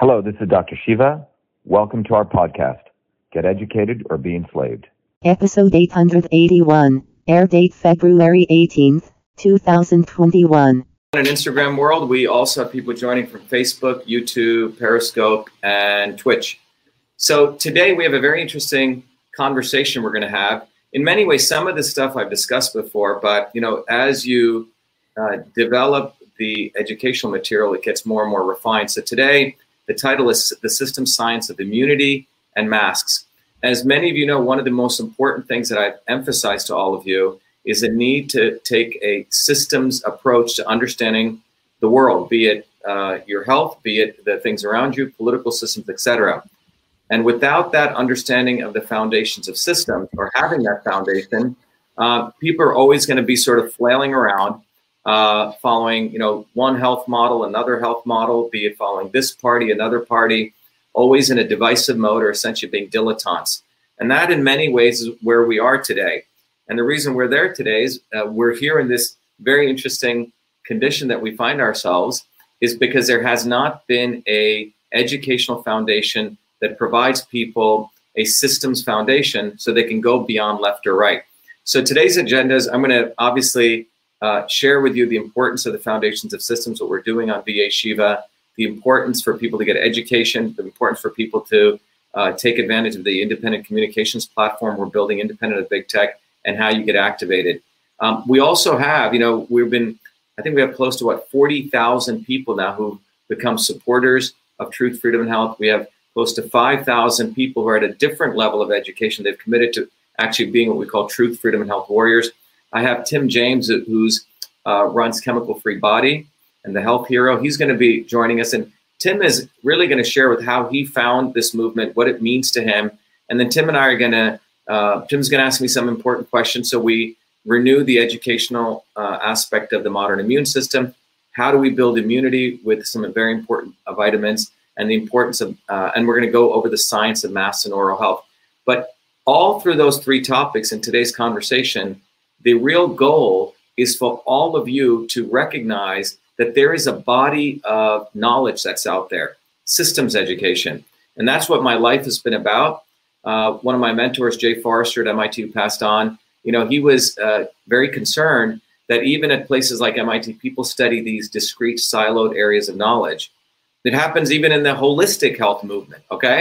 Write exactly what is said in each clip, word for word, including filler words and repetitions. Hello, this is Doctor Shiva. Welcome to our podcast, Get Educated or Be Enslaved. Episode eight hundred eighty-one, air date February eighteenth, two thousand twenty-one. In an Instagram world, we also have people joining from Facebook, YouTube, Periscope, and Twitch. So today we have a very interesting conversation we're going to have. In many ways, some of this stuff I've discussed before, but you know, as you uh, develop the educational material, it gets more and more refined. So today, the title is The System Science of Immunity and Masks. As many of you know, one of the most important things that I've emphasized to all of you is the need to take a systems approach to understanding the world, be it uh, your health, be it the things around you, political systems, et cetera. And without that understanding of the foundations of systems, or having that foundation, uh, people are always gonna be sort of flailing around Uh, following, you know, one health model, another health model, be it following this party, another party, always in a divisive mode or essentially being dilettantes. And that in many ways is where we are today. And the reason we're there today is uh, we're here in this very interesting condition that we find ourselves is because there has not been a educational foundation that provides people a systems foundation so they can go beyond left or right. So today's agenda is I'm going to obviously Uh, share with you the importance of the foundations of systems, what we're doing on VAShiva, the importance for people to get education, the importance for people to uh, take advantage of the independent communications platform we're building independent of big tech, and how you get activated. Um, we also have, you know, we've been, I think we have close to what, forty thousand people now who've become supporters of Truth, Freedom, and Health. We have close to five thousand people who are at a different level of education. They've committed to actually being what we call Truth, Freedom, and Health warriors. I have Tim James, who's uh, runs Chemical Free Body and the Health Hero. He's going to be joining us, and Tim is really going to share with how he found this movement, what it means to him, and then Tim and I are going to. Uh, Tim's going to ask me some important questions, so we renew the educational uh, aspect of the modern immune system. How do we build immunity with some very important uh, vitamins and the importance of, uh, and we're going to go over the science of masks and oral health. But all through those three topics in today's conversation, the real goal is for all of you to recognize that there is a body of knowledge that's out there, systems education. And that's what my life has been about. Uh, one of my mentors, Jay Forrester at M I T, who passed on, you know, he was uh, very concerned that even at places like M I T, people study these discrete, siloed areas of knowledge. It happens even in the holistic health movement, okay?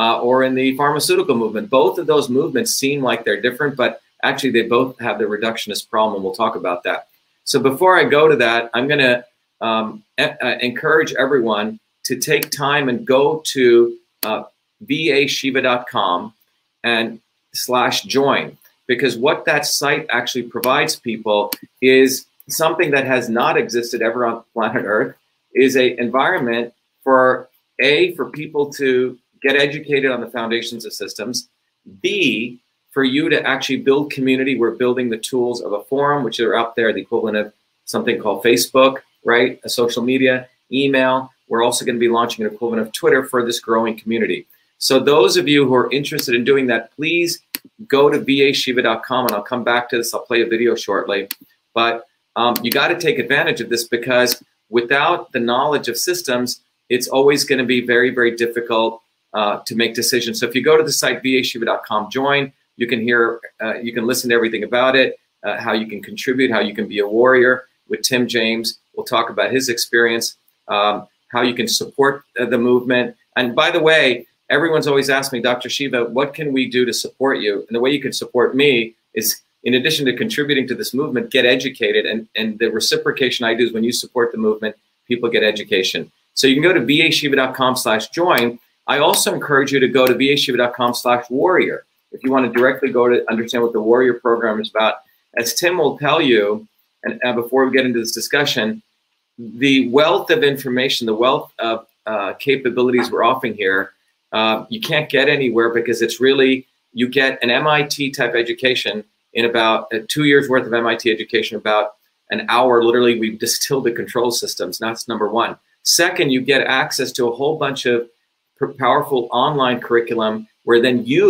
Uh, or in the pharmaceutical movement. Both of those movements seem like they're different, but actually, they both have the reductionist problem, and we'll talk about that. So before I go to that, I'm going to um, e- uh, encourage everyone to take time and go to uh, vashiva dot com and slash join, because what that site actually provides people is something that has not existed ever on planet Earth, is an environment for, A, for people to get educated on the foundations of systems, B, for you to actually build community. We're building the tools of a forum, which are out there, the equivalent of something called Facebook, right? A social media, email. We're also going to be launching an equivalent of Twitter for this growing community. So those of you who are interested in doing that, please go to vashiva dot com, and I'll come back to this. I'll play a video shortly. But um, you got to take advantage of this, because without the knowledge of systems, it's always going to be very, very difficult uh, to make decisions. So if you go to the site vashiva dot com, join. You can hear, uh, you can listen to everything about it, uh, how you can contribute, how you can be a warrior with Tim James. We'll talk about his experience, um, how you can support uh, the movement. And by the way, everyone's always asked me, Doctor Shiva, what can we do to support you? And the way you can support me is, in addition to contributing to this movement, get educated. And, and the reciprocation I do is when you support the movement, people get education. So you can go to vashiva dot com slash join. I also encourage you to go to vashiva dot com slash warrior. If you want to directly go to understand what the Warrior Program is about, as Tim will tell you, and uh, before we get into this discussion, the wealth of information, the wealth of uh, capabilities we're offering here, uh, you can't get anywhere, because it's really, you get an M I T type education in about uh, two years worth of M I T education, about an hour. Literally, we've distilled the control systems. That's number one. Second, you get access to a whole bunch of powerful online curriculum where then you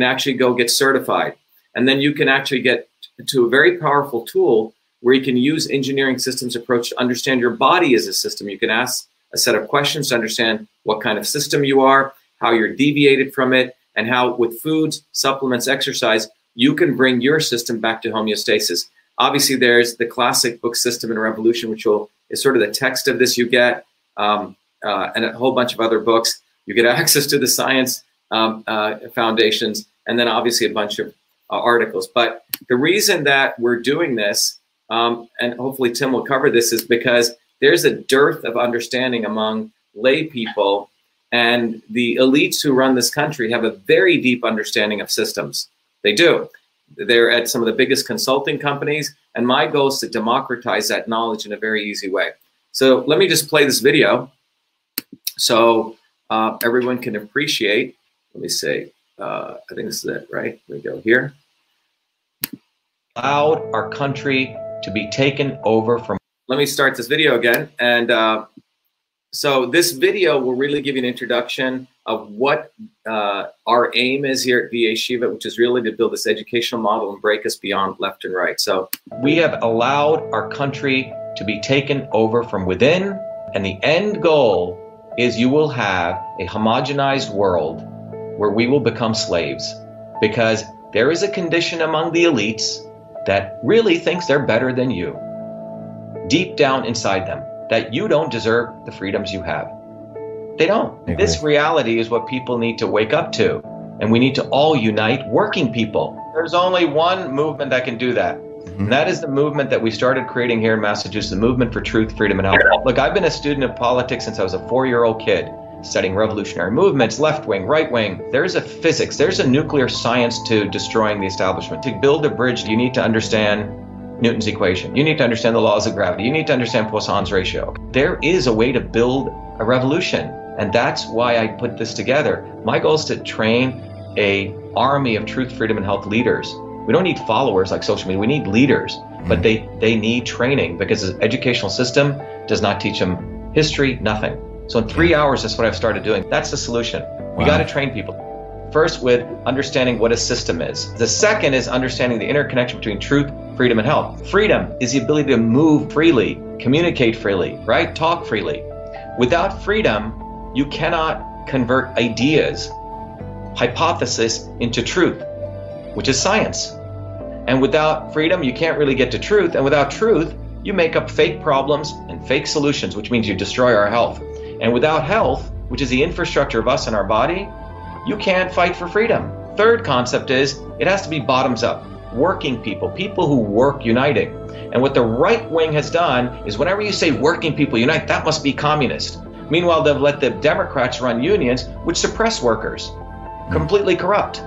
can actually go get certified. And then you can actually get to a very powerful tool where you can use engineering systems approach to understand your body as a system. You can ask a set of questions to understand what kind of system you are, how you're deviated from it, and how with foods, supplements, exercise, you can bring your system back to homeostasis. Obviously, there's the classic book System and Revolution, which will, is sort of the text of this you get, um, uh, and a whole bunch of other books. You get access to the science um, uh, foundations, and then obviously a bunch of uh, articles. But the reason that we're doing this, um, and hopefully Tim will cover this, is because there's a dearth of understanding among lay people, and the elites who run this country have a very deep understanding of systems. They do. They're at some of the biggest consulting companies, and my goal is to democratize that knowledge in a very easy way. So let me just play this video so uh, everyone can appreciate. Let me see. Uh, I think this is it, right? We go here. Allowed our country to be taken over from. Let me start this video again. And uh, so this video will really give you an introduction of what uh, our aim is here at VAShiva, which is really to build this educational model and break us beyond left and right. So we have allowed our country to be taken over from within, and the end goal is you will have a homogenized world where we will become slaves, because there is a condition among the elites that really thinks they're better than you, deep down inside them, that you don't deserve the freedoms you have. They don't. This reality is what people need to wake up to, and we need to all unite working people. There's only one movement that can do that, mm-hmm. and that is the movement that we started creating here in Massachusetts, the Movement for Truth, Freedom, and Health. Look, I've been a student of politics since I was a four-year-old kid, studying revolutionary movements, left wing, right wing. There's a physics, there's a nuclear science to destroying the establishment. To build a bridge, you need to understand Newton's equation. You need to understand the laws of gravity. You need to understand Poisson's ratio. There is a way to build a revolution. And that's why I put this together. My goal is to train a army of truth, freedom, and health leaders. We don't need followers like social media. We need leaders, but they, they need training, because the educational system does not teach them history, nothing. So in three hours, that's what I've started doing. That's the solution. Wow. We got to train people. First, with understanding what a system is. The second is understanding the interconnection between truth, freedom, and health. Freedom is the ability to move freely, communicate freely, right? Talk freely. Without freedom, you cannot convert ideas, hypothesis, into truth, which is science. And without freedom, you can't really get to truth. And without truth, you make up fake problems and fake solutions, which means you destroy our health. And without health, which is the infrastructure of us and our body, you can't fight for freedom. Third concept is it has to be bottoms up, working people, people who work uniting. And what the right wing has done is whenever you say working people unite, that must be communist. Meanwhile, they've let the Democrats run unions, which suppress workers, completely corrupt.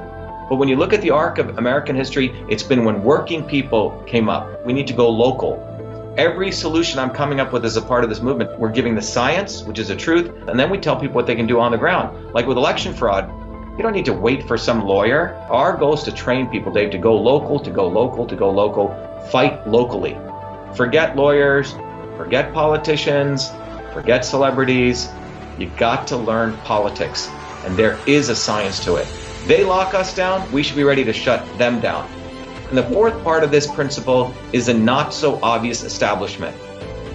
But when you look at the arc of American history, it's been when working people came up. We need to go local. Every solution I'm coming up with is a part of this movement. We're giving the science, which is the truth, and then we tell people what they can do on the ground. Like with election fraud, you don't need to wait for some lawyer. Our goal is to train people, Dave, to go local, to go local, to go local, fight locally. Forget lawyers, forget politicians, forget celebrities. You've got to learn politics, and there is a science to it. They lock us down, we should be ready to shut them down. And the fourth part of this principle is a not so obvious establishment.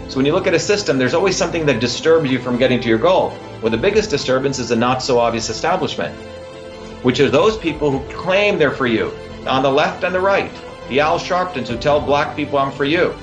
So when you look at a system, there's always something that disturbs you from getting to your goal. Well, the biggest disturbance is a not so obvious establishment, which are those people who claim they're for you, on the left and the right. The Al Sharptons who tell black people I'm for you,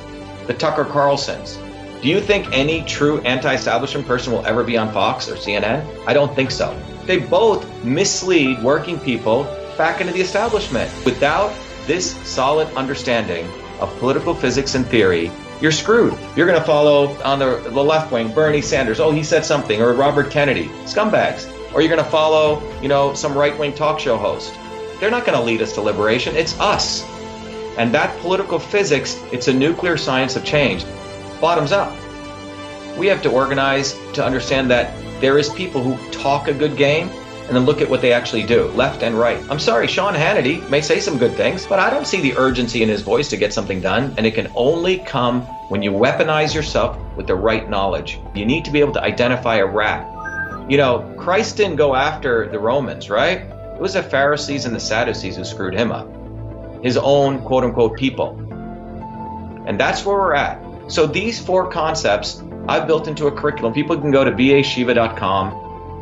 the Tucker Carlsons. Do you think any true anti-establishment person will ever be on Fox or C N N? I don't think so. They both mislead working people back into the establishment. Without this solid understanding of political physics and theory, you're screwed. You're going to follow on the, the left wing, Bernie Sanders, oh, he said something, or Robert Kennedy, scumbags. Or you're going to follow, you know, some right wing talk show host. They're not going to lead us to liberation, it's us. And that political physics, it's a nuclear science of change, bottoms up. We have to organize to understand that there is people who talk a good game, and then look at what they actually do, left and right. I'm sorry, Sean Hannity may say some good things, but I don't see the urgency in his voice to get something done, and it can only come when you weaponize yourself with the right knowledge. You need to be able to identify a rat. You know, Christ didn't go after the Romans, right? It was the Pharisees and the Sadducees who screwed him up, his own quote unquote people. And that's where we're at. So these four concepts I've built into a curriculum. People can go to V A Shiva dot com,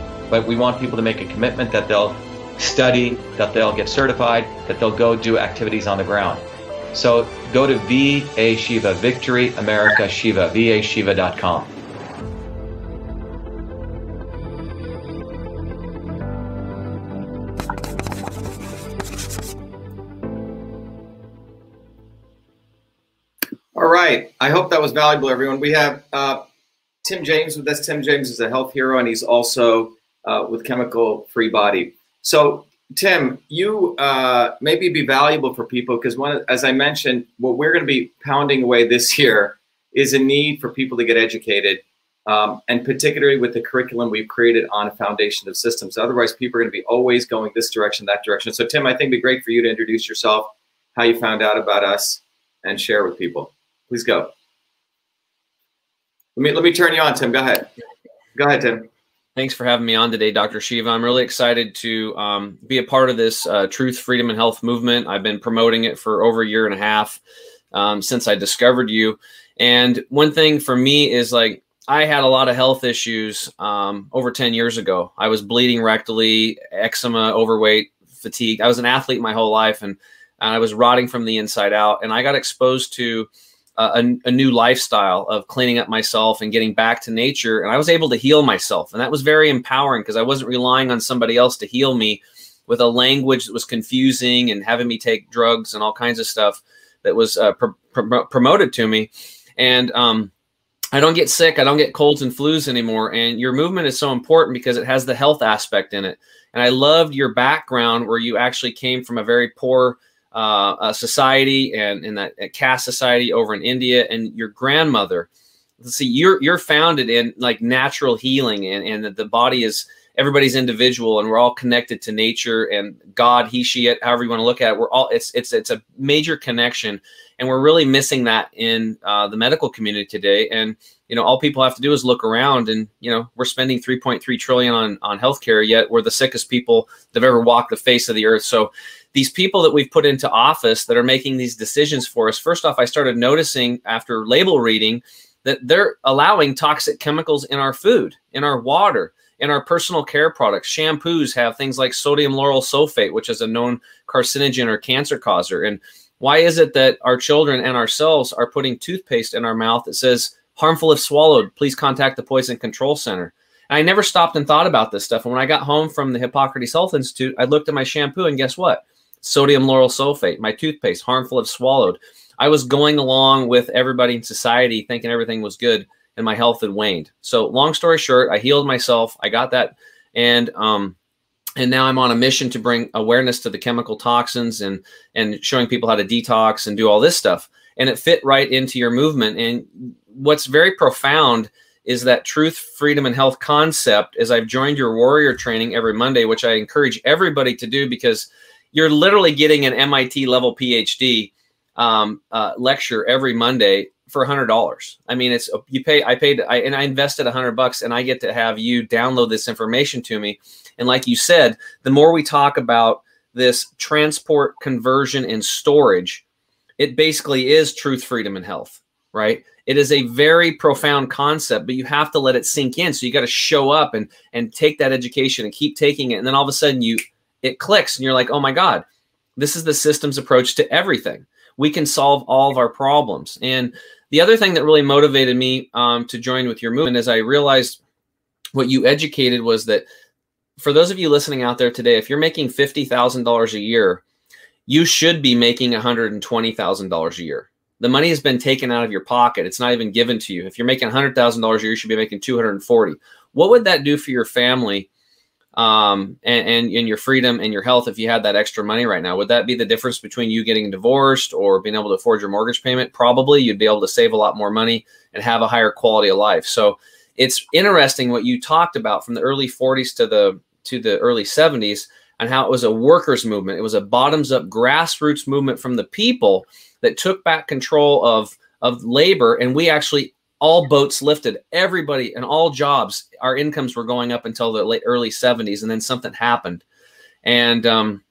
but we want people to make a commitment that they'll study, that they'll get certified, that they'll go do activities on the ground. So go to V A Shiva, Victory America Shiva, V A Shiva dot com. All right. I hope that was valuable, everyone. We have uh, Tim James with us. Tim James is a health hero, and he's also uh, with Chemical Free Body. So, Tim, you uh, maybe be valuable for people because, one, as I mentioned, what we're going to be pounding away this year is a need for people to get educated, um, and particularly with the curriculum we've created on a foundation of systems. Otherwise, people are going to be always going this direction, that direction. So, Tim, I think it'd be great for you to introduce yourself, how you found out about us, and share with people. Please go. Let me, let me turn you on, Tim. Go ahead. Go ahead, Tim. Thanks for having me on today, Doctor Shiva. I'm really excited to um, be a part of this uh, Truth, Freedom, and Health movement. I've been promoting it for over a year and a half um, since I discovered you. And one thing for me is, like, I had a lot of health issues um, over ten years ago. I was bleeding rectally, eczema, overweight, fatigue. I was an athlete my whole life, and, and I was rotting from the inside out. And I got exposed to A, a new lifestyle of cleaning up myself and getting back to nature. And I was able to heal myself. And that was very empowering because I wasn't relying on somebody else to heal me with a language that was confusing and having me take drugs and all kinds of stuff that was uh, pr pr promoted to me. And um, I don't get sick. I don't get colds and flus anymore. And your movement is so important because it has the health aspect in it. And I loved your background where you actually came from a very poor Uh, a society and in that caste society over in India, and your grandmother. Let's see, you're you're founded in, like, natural healing, and and that the body is everybody's individual, and we're all connected to nature and God, he, she, it, however you want to look at it. We're all it's it's it's a major connection, and we're really missing that in uh, the medical community today. And you know, all people have to do is look around, and you know, we're spending three point three trillion on on healthcare, yet we're the sickest people that've ever walked the face of the earth. So these people that we've put into office that are making these decisions for us, first off, I started noticing after label reading that they're allowing toxic chemicals in our food, in our water, in our personal care products. Shampoos have things like sodium lauryl sulfate, which is a known carcinogen or cancer causer. And why is it that our children and ourselves are putting toothpaste in our mouth that says, harmful if swallowed, please contact the Poison Control Center? And I never stopped and thought about this stuff. And when I got home from the Hippocrates Health Institute, I looked at my shampoo, and guess what? Sodium lauryl sulfate. My toothpaste, harmful if swallowed. I was going along with everybody in society thinking everything was good, and my health had waned. So long story short, I healed myself. I got that. And, um, and now I'm on a mission to bring awareness to the chemical toxins and, and showing people how to detox and do all this stuff. And it fit right into your movement. And what's very profound is that truth, freedom, and health concept, as I've joined your warrior training every Monday, which I encourage everybody to do, because you're literally getting an M I T level PhD um, uh, lecture every Monday for a hundred dollars. I mean, it's you pay. I paid, I, and I invested a hundred bucks, and I get to have you download this information to me. And like you said, the more we talk about this transport, conversion, and storage, it basically is truth, freedom, and health. Right? It is a very profound concept, but you have to let it sink in. So you got to show up and and take that education and keep taking it, and then all of a sudden you. It clicks and you're like, oh my God, this is the systems approach to everything. We can solve all of our problems. And the other thing that really motivated me um, to join with your movement is I realized what you educated was that for those of you listening out there today, if you're making fifty thousand dollars a year, you should be making one hundred twenty thousand dollars a year. The money has been taken out of your pocket. It's not even given to you. If you're making one hundred thousand dollars a year, you should be making two hundred forty thousand dollars. What would that do for your family um, and, and, and your freedom and your health if you had that extra money right now? Would that be the difference between you getting divorced or being able to afford your mortgage payment? Probably. You'd be able to save a lot more money and have a higher quality of life. So it's interesting what you talked about from the early forties to the to the early seventies and how it was a workers' movement. It was a bottoms-up grassroots movement from the people that took back control of, of labor, and we actually, all boats lifted, everybody and all jobs, our incomes were going up until the late early seventies, and then something happened. And um,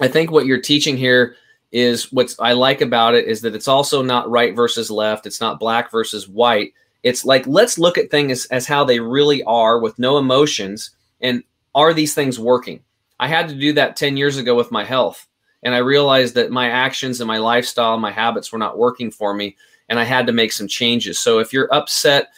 I think what you're teaching here is, what I like about it is that it's also not right versus left, it's not black versus white. It's like, let's look at things as, as how they really are with no emotions, and are these things working? I had to do that ten years ago with my health. And I realized that my actions and my lifestyle, and my habits were not working for me. And I had to make some changes. So if you're upset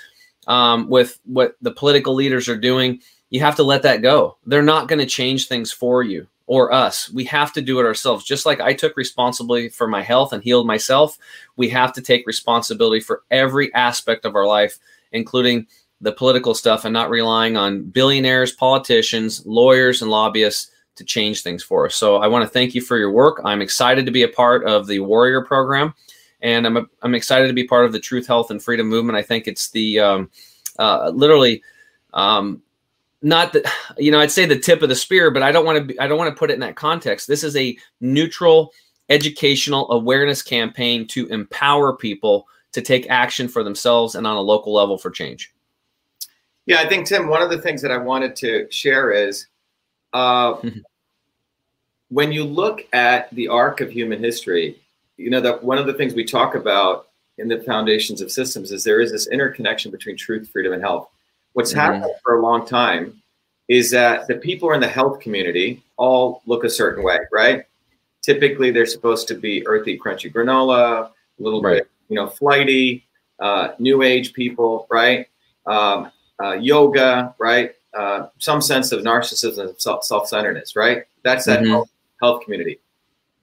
um, with what the political leaders are doing, you have to let that go. They're not going to change things for you or us. We have to do it ourselves. Just like I took responsibility for my health and healed myself, we have to take responsibility for every aspect of our life, including the political stuff, and not relying on billionaires, politicians, lawyers, and lobbyists to change things for us. So I want to thank you for your work. I'm excited to be a part of the Warrior program, and I'm, a, I'm excited to be part of the Truth, Health, and Freedom movement. I think it's the, um, uh, literally, um, not the, you know, I'd say the tip of the spear, but I don't want to be, I don't want to put it in that context. This is a neutral educational awareness campaign to empower people to take action for themselves and on a local level for change. Yeah, I think, Tim, one of the things that I wanted to share is, Uh, when you look at the arc of human history, you know, that one of the things we talk about in the foundations of systems is there is this interconnection between truth, freedom, and health. What's mm-hmm. happened for a long time is that the people in the health community all look a certain way, right? Typically, they're supposed to be earthy, crunchy granola, a little right. bit, you know, flighty, uh, new age people, right? Um, uh, yoga, right? Uh, some sense of narcissism and self-centeredness, right? That's that mm-hmm. health, health community.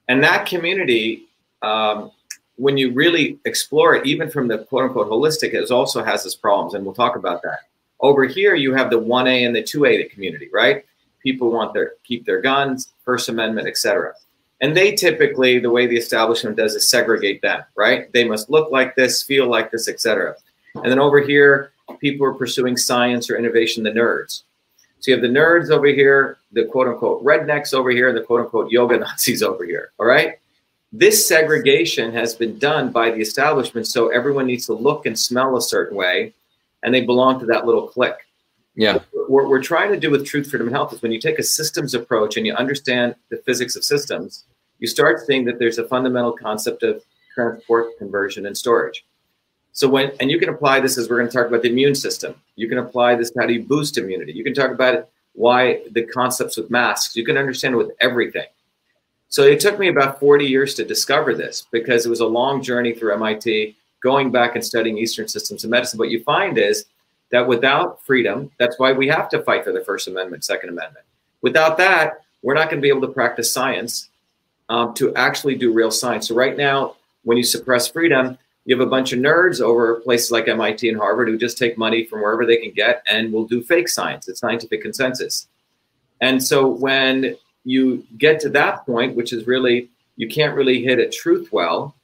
And that community, um, when you really explore it, even from the quote-unquote holistic, it also has its problems, and we'll talk about that. Over here, you have the one A and the two A community, right? People want their keep their guns, First Amendment, et cetera. And they typically, the way the establishment does is segregate them, right? They must look like this, feel like this, et cetera. And then over here, people are pursuing science or innovation, the nerds. So you have the nerds over here, the quote-unquote rednecks over here, and the quote-unquote yoga Nazis over here, all right? This segregation has been done by the establishment, so everyone needs to look and smell a certain way, and they belong to that little clique. Yeah. What we're, we're trying to do with Truth, Freedom, and Health is when you take a systems approach and you understand the physics of systems, you start seeing that there's a fundamental concept of transport, conversion, and storage. So when, and you can apply this as we're going to talk about the immune system. You can apply this, how do you boost immunity? You can talk about it, why the concepts with masks, you can understand with everything. So it took me about forty years to discover this because it was a long journey through M I T, going back and studying Eastern systems of medicine. What you find is that without freedom, that's why we have to fight for the First Amendment, Second Amendment. Without that, we're not going to be able to practice science um, to actually do real science. So right now, when you suppress freedom, you have a bunch of nerds over places like M I T and Harvard who just take money from wherever they can get and will do fake science. It's scientific consensus. And so when you get to that point, which is really, you can't really hit a truth well,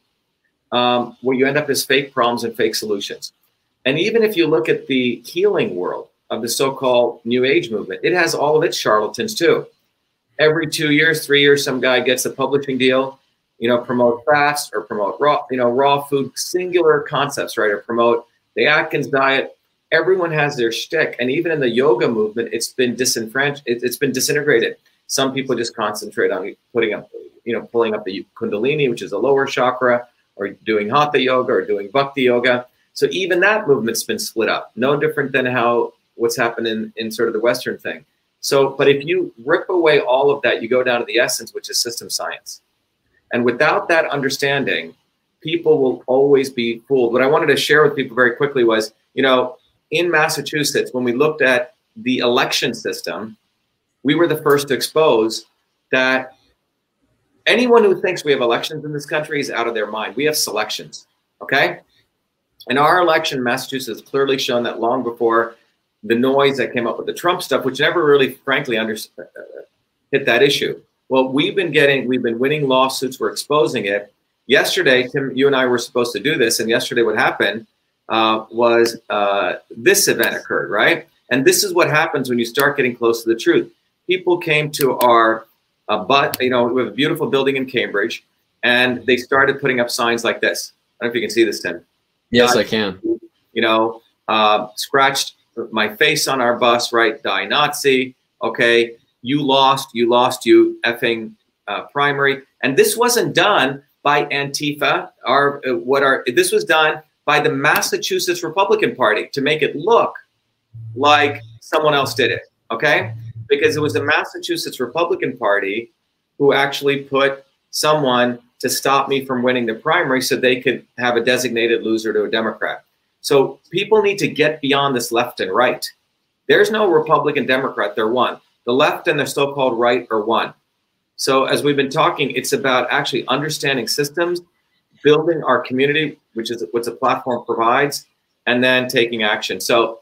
um, where you end up is fake problems and fake solutions. And even if you look at the healing world of the so-called New Age movement, it has all of its charlatans too. Every two years, three years, some guy gets a publishing deal, you know, promote fast or promote raw, you know, raw food, singular concepts, right? Or promote the Atkins diet. Everyone has their shtick. And even in the yoga movement, it's been disenfranchised. It's been disintegrated. Some people just concentrate on putting up, you know, pulling up the Kundalini, which is the lower chakra, or doing Hatha yoga or doing Bhakti yoga. So even that movement's been split up, no different than how what's happened in, in sort of the Western thing. So, but if you rip away all of that, you go down to the essence, which is system science. And without that understanding, people will always be fooled. What I wanted to share with people very quickly was, you know, in Massachusetts, when we looked at the election system, we were the first to expose that anyone who thinks we have elections in this country is out of their mind. We have selections, okay? And our election in Massachusetts has clearly shown that long before the noise that came up with the Trump stuff, which never really, frankly, under, uh, hit that issue. Well, we've been getting, we've been winning lawsuits, we're exposing it. Yesterday, Tim, you and I were supposed to do this, and yesterday what happened uh, was uh, this event occurred, right? And this is what happens when you start getting close to the truth. People came to our uh, but, you know, we have a beautiful building in Cambridge, and they started putting up signs like this. I don't know if you can see this, Tim. Yes, I can. You know, uh, scratched my face on our bus, right? Die Nazi. Okay, you lost, you lost, you effing uh, primary. And this wasn't done by Antifa. Our uh, what our this was done by the Massachusetts Republican Party to make it look like someone else did it. Okay, because it was the Massachusetts Republican Party who actually put someone to stop me from winning the primary so they could have a designated loser to a Democrat. So people need to get beyond this left and right. There's no Republican Democrat, they're one. The left and the so-called right are one. So as we've been talking, it's about actually understanding systems, building our community, which is what the platform provides, and then taking action. So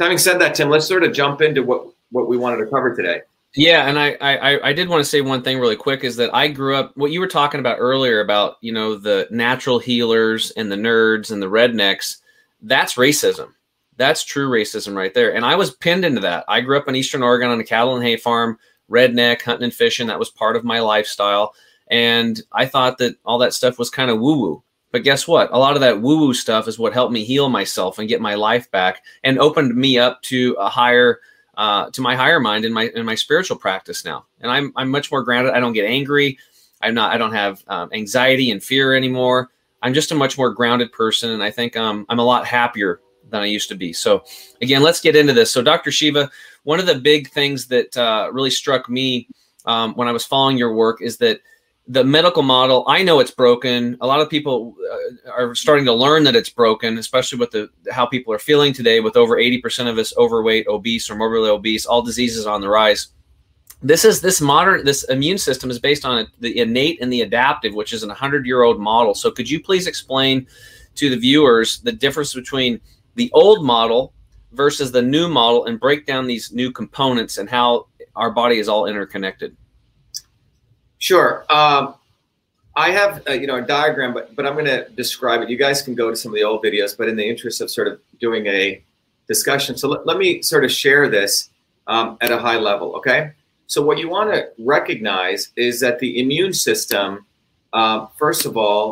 having said that, Tim, let's sort of jump into what, what we wanted to cover today. Yeah, and I, I I did want to say one thing really quick is that I grew up, what you were talking about earlier about, you know, the natural healers and the nerds and the rednecks, that's racism. That's true racism right there. And I was pinned into that. I grew up in Eastern Oregon on a cattle and hay farm, redneck, hunting and fishing. That was part of my lifestyle. And I thought that all that stuff was kind of woo-woo. But guess what? A lot of that woo-woo stuff is what helped me heal myself and get my life back and opened me up to a higher Uh, to my higher mind in my in my spiritual practice now, and I'm I'm much more grounded. I don't get angry. I'm not. I don't have um, anxiety and fear anymore. I'm just a much more grounded person, and I think um, I'm a lot happier than I used to be. So, again, let's get into this. So, Doctor Shiva, one of the big things that uh, really struck me um, when I was following your work is that the medical model. I know it's broken. A lot of people uh, are starting to learn that it's broken, especially with the how people are feeling today. With over eighty percent of us overweight, obese, or morbidly obese, all diseases on the rise. This is this modern this immune system is based on the innate and the adaptive, which is an hundred-year-old model. So, could you please explain to the viewers the difference between the old model versus the new model, and break down these new components and how our body is all interconnected? Sure. Um, I have, uh, you know, a diagram, but but I'm going to describe it. You guys can go to some of the old videos, but in the interest of sort of doing a discussion. So let, let me sort of share this um, at a high level, okay? So what you want to recognize is that the immune system, uh, first of all,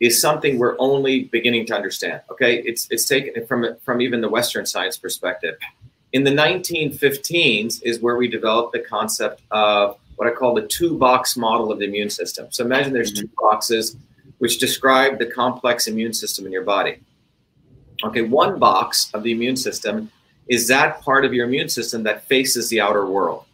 is something we're only beginning to understand, okay? It's it's taken from, from even the Western science perspective. In the nineteen fifteens is where we developed the concept of what I call the two-box model of the immune system. So imagine there's two boxes which describe the complex immune system in your body. Okay, one box of the immune system is that part of your immune system that faces the outer world,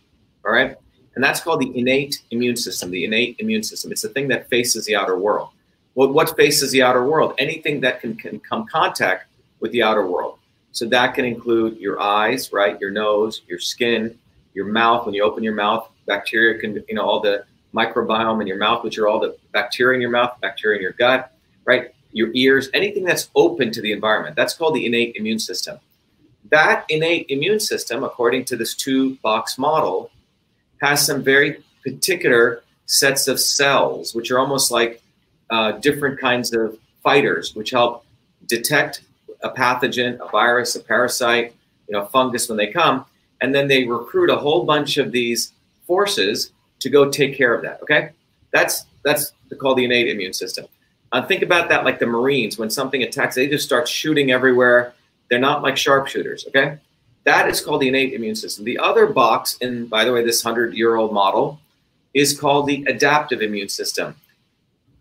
all right? And that's called the innate immune system, the innate immune system. It's the thing that faces the outer world. Well, what faces the outer world? Anything that can, can come contact with the outer world. So that can include your eyes, right? Your nose, your skin, your mouth. When you open your mouth, bacteria can, you know, all the microbiome in your mouth, which are all the bacteria in your mouth, bacteria in your gut, right? Your ears, anything that's open to the environment. That's called the innate immune system. That innate immune system, according to this two-box model, has some very particular sets of cells, which are almost like uh, different kinds of fighters, which help detect a pathogen, a virus, a parasite, you know, fungus when they come, and then they recruit a whole bunch of these forces to go take care of that, okay? That's that's called the innate immune system. Uh, think about that like the Marines. When something attacks, they just start shooting everywhere. They're not like sharpshooters, okay? That is called the innate immune system. The other box, and by the way, this hundred-year-old model, is called the adaptive immune system.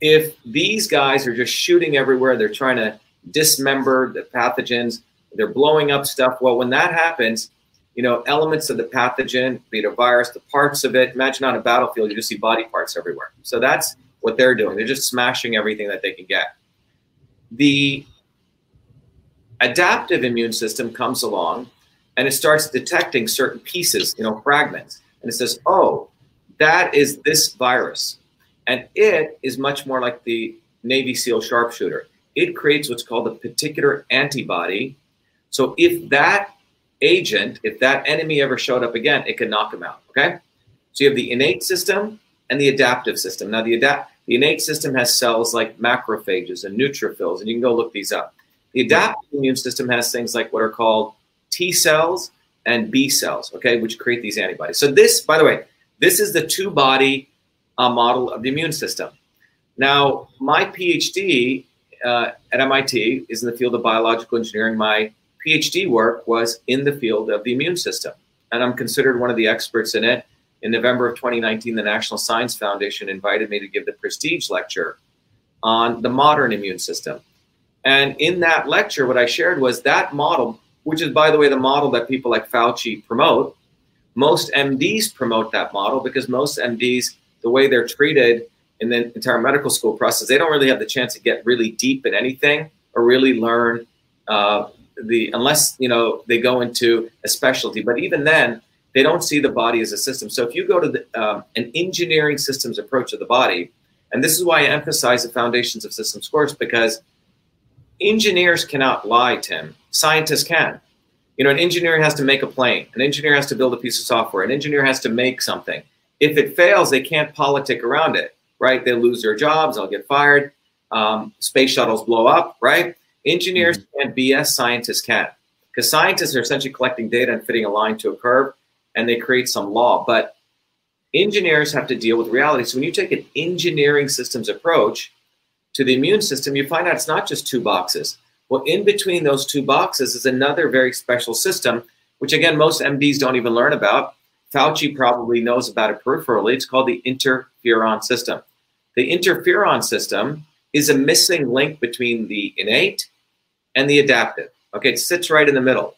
If these guys are just shooting everywhere, they're trying to dismember the pathogens, they're blowing up stuff. Well, when that happens, you know, elements of the pathogen, be it a virus, the parts of it. Imagine on a battlefield, you just see body parts everywhere. So that's what they're doing. They're just smashing everything that they can get. The adaptive immune system comes along and it starts detecting certain pieces, you know, fragments. and it says, oh, that is this virus. And it is much more like the Navy SEAL sharpshooter. It creates what's called a particular antibody. So if that agent, if that enemy ever showed up again, it could knock them out, okay? So you have the innate system and the adaptive system. Now the adapt, the innate system has cells like macrophages and neutrophils, and you can go look these up. The adaptive immune system has things like what are called T cells and B cells, okay, which create these antibodies. So this, by the way, this is the two-body uh, model of the immune system. Now, my PhD uh, at M I T is in the field of biological engineering. My PhD work was in the field of the immune system, and I'm considered one of the experts in it. In November of twenty nineteen, the National Science Foundation invited me to give the prestige lecture on the modern immune system. And in that lecture, what I shared was that model, which is, by the way, the model that people like Fauci promote. Most M Ds promote that model because most M Ds, the way they're treated in the entire medical school process, they don't really have the chance to get really deep in anything or really learn uh, the, unless, you know, they go into a specialty. But even then, they don't see the body as a system. So if you go to the, um, an engineering systems approach of the body, and this is why I emphasize the foundations of systems course, because engineers cannot lie, Tim. Scientists can. You know, an engineer has to make a plane. An engineer has to build a piece of software. An engineer has to make something. If it fails, they can't politic around it, right? They lose their jobs. They'll get fired. Um, space shuttles blow up, right? Engineers mm-hmm. can't B S. Scientists can. Because scientists are essentially collecting data and fitting a line to a curve, and they create some law. But engineers have to deal with reality. So when you take an engineering systems approach to the immune system, you find out it's not just two boxes. Well, in between those two boxes is another very special system, which again, most M Ds don't even learn about. Fauci probably knows about it peripherally. It's called the interferon system. The interferon system is a missing link between the innate and the adaptive. Okay, it sits right in the middle.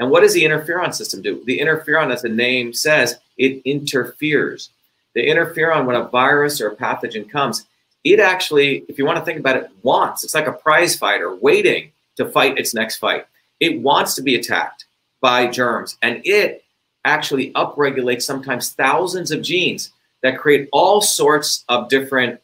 And what does the interferon system do? The interferon, as the name says, it interferes. The interferon, when a virus or a pathogen comes, it actually, if you want to think about it, wants. It's like a prize fighter waiting to fight its next fight. It wants to be attacked by germs, and it actually upregulates sometimes thousands of genes that create all sorts of different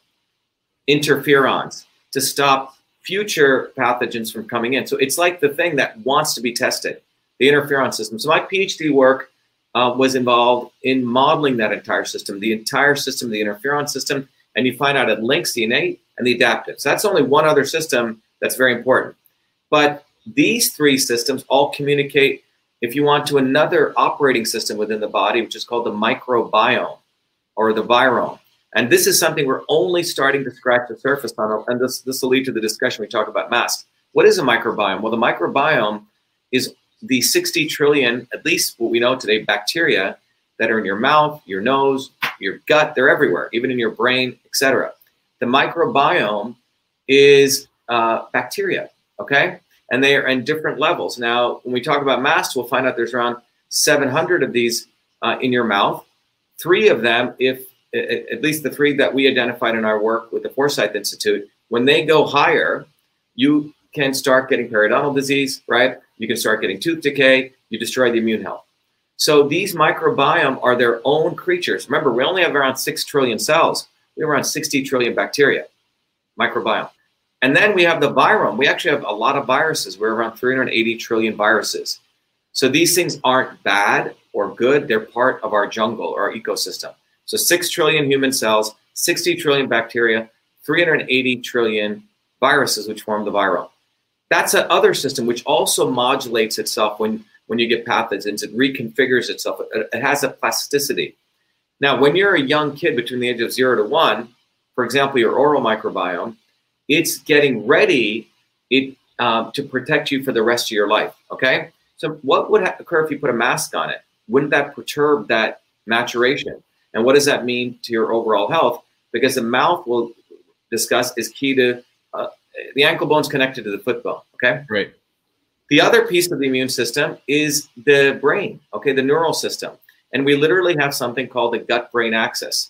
interferons to stop future pathogens from coming in. So it's like the thing that wants to be tested, the interferon system. So my PhD work uh, was involved in modeling that entire system, the entire system, the interferon system. And you find out it links the innate and the adaptive. So that's only one other system that's very important. But these three systems all communicate, if you want, to another operating system within the body, which is called the microbiome or the virome. And this is something we're only starting to scratch the surface on. And this, this will lead to the discussion we talk about masks. What is a microbiome? Well, the microbiome is the sixty trillion, at least what we know today, bacteria that are in your mouth, your nose, your gut. They're everywhere, even in your brain, et cetera. The microbiome is uh, bacteria, okay? And they are in different levels. Now, when we talk about masks, we'll find out there's around seven hundred of these uh, in your mouth. Three of them, if at least the three that we identified in our work with the Forsyth Institute, when they go higher, you can start getting periodontal disease, right? You can start getting tooth decay. You destroy the immune health. So these microbiome are their own creatures. Remember, we only have around six trillion cells. We have around sixty trillion bacteria, microbiome. And then we have the virome. We actually have a lot of viruses. We're around three hundred eighty trillion viruses. So these things aren't bad or good. They're part of our jungle, or our ecosystem. So six trillion human cells, sixty trillion bacteria, three hundred eighty trillion viruses, which form the virome. That's another system which also modulates itself when When you get pathogens, it reconfigures itself. It has a plasticity. Now, when you're a young kid between the age of zero to one, for example, your oral microbiome, it's getting ready it, um, to protect you for the rest of your life, okay? So what would occur if you put a mask on it? Wouldn't that perturb that maturation? And what does that mean to your overall health? Because the mouth, we'll discuss, is key to uh, the ankle bone's connected to the foot bone, okay? Right. The other piece of the immune system is the brain, okay, the neural system. And we literally have something called the gut-brain axis.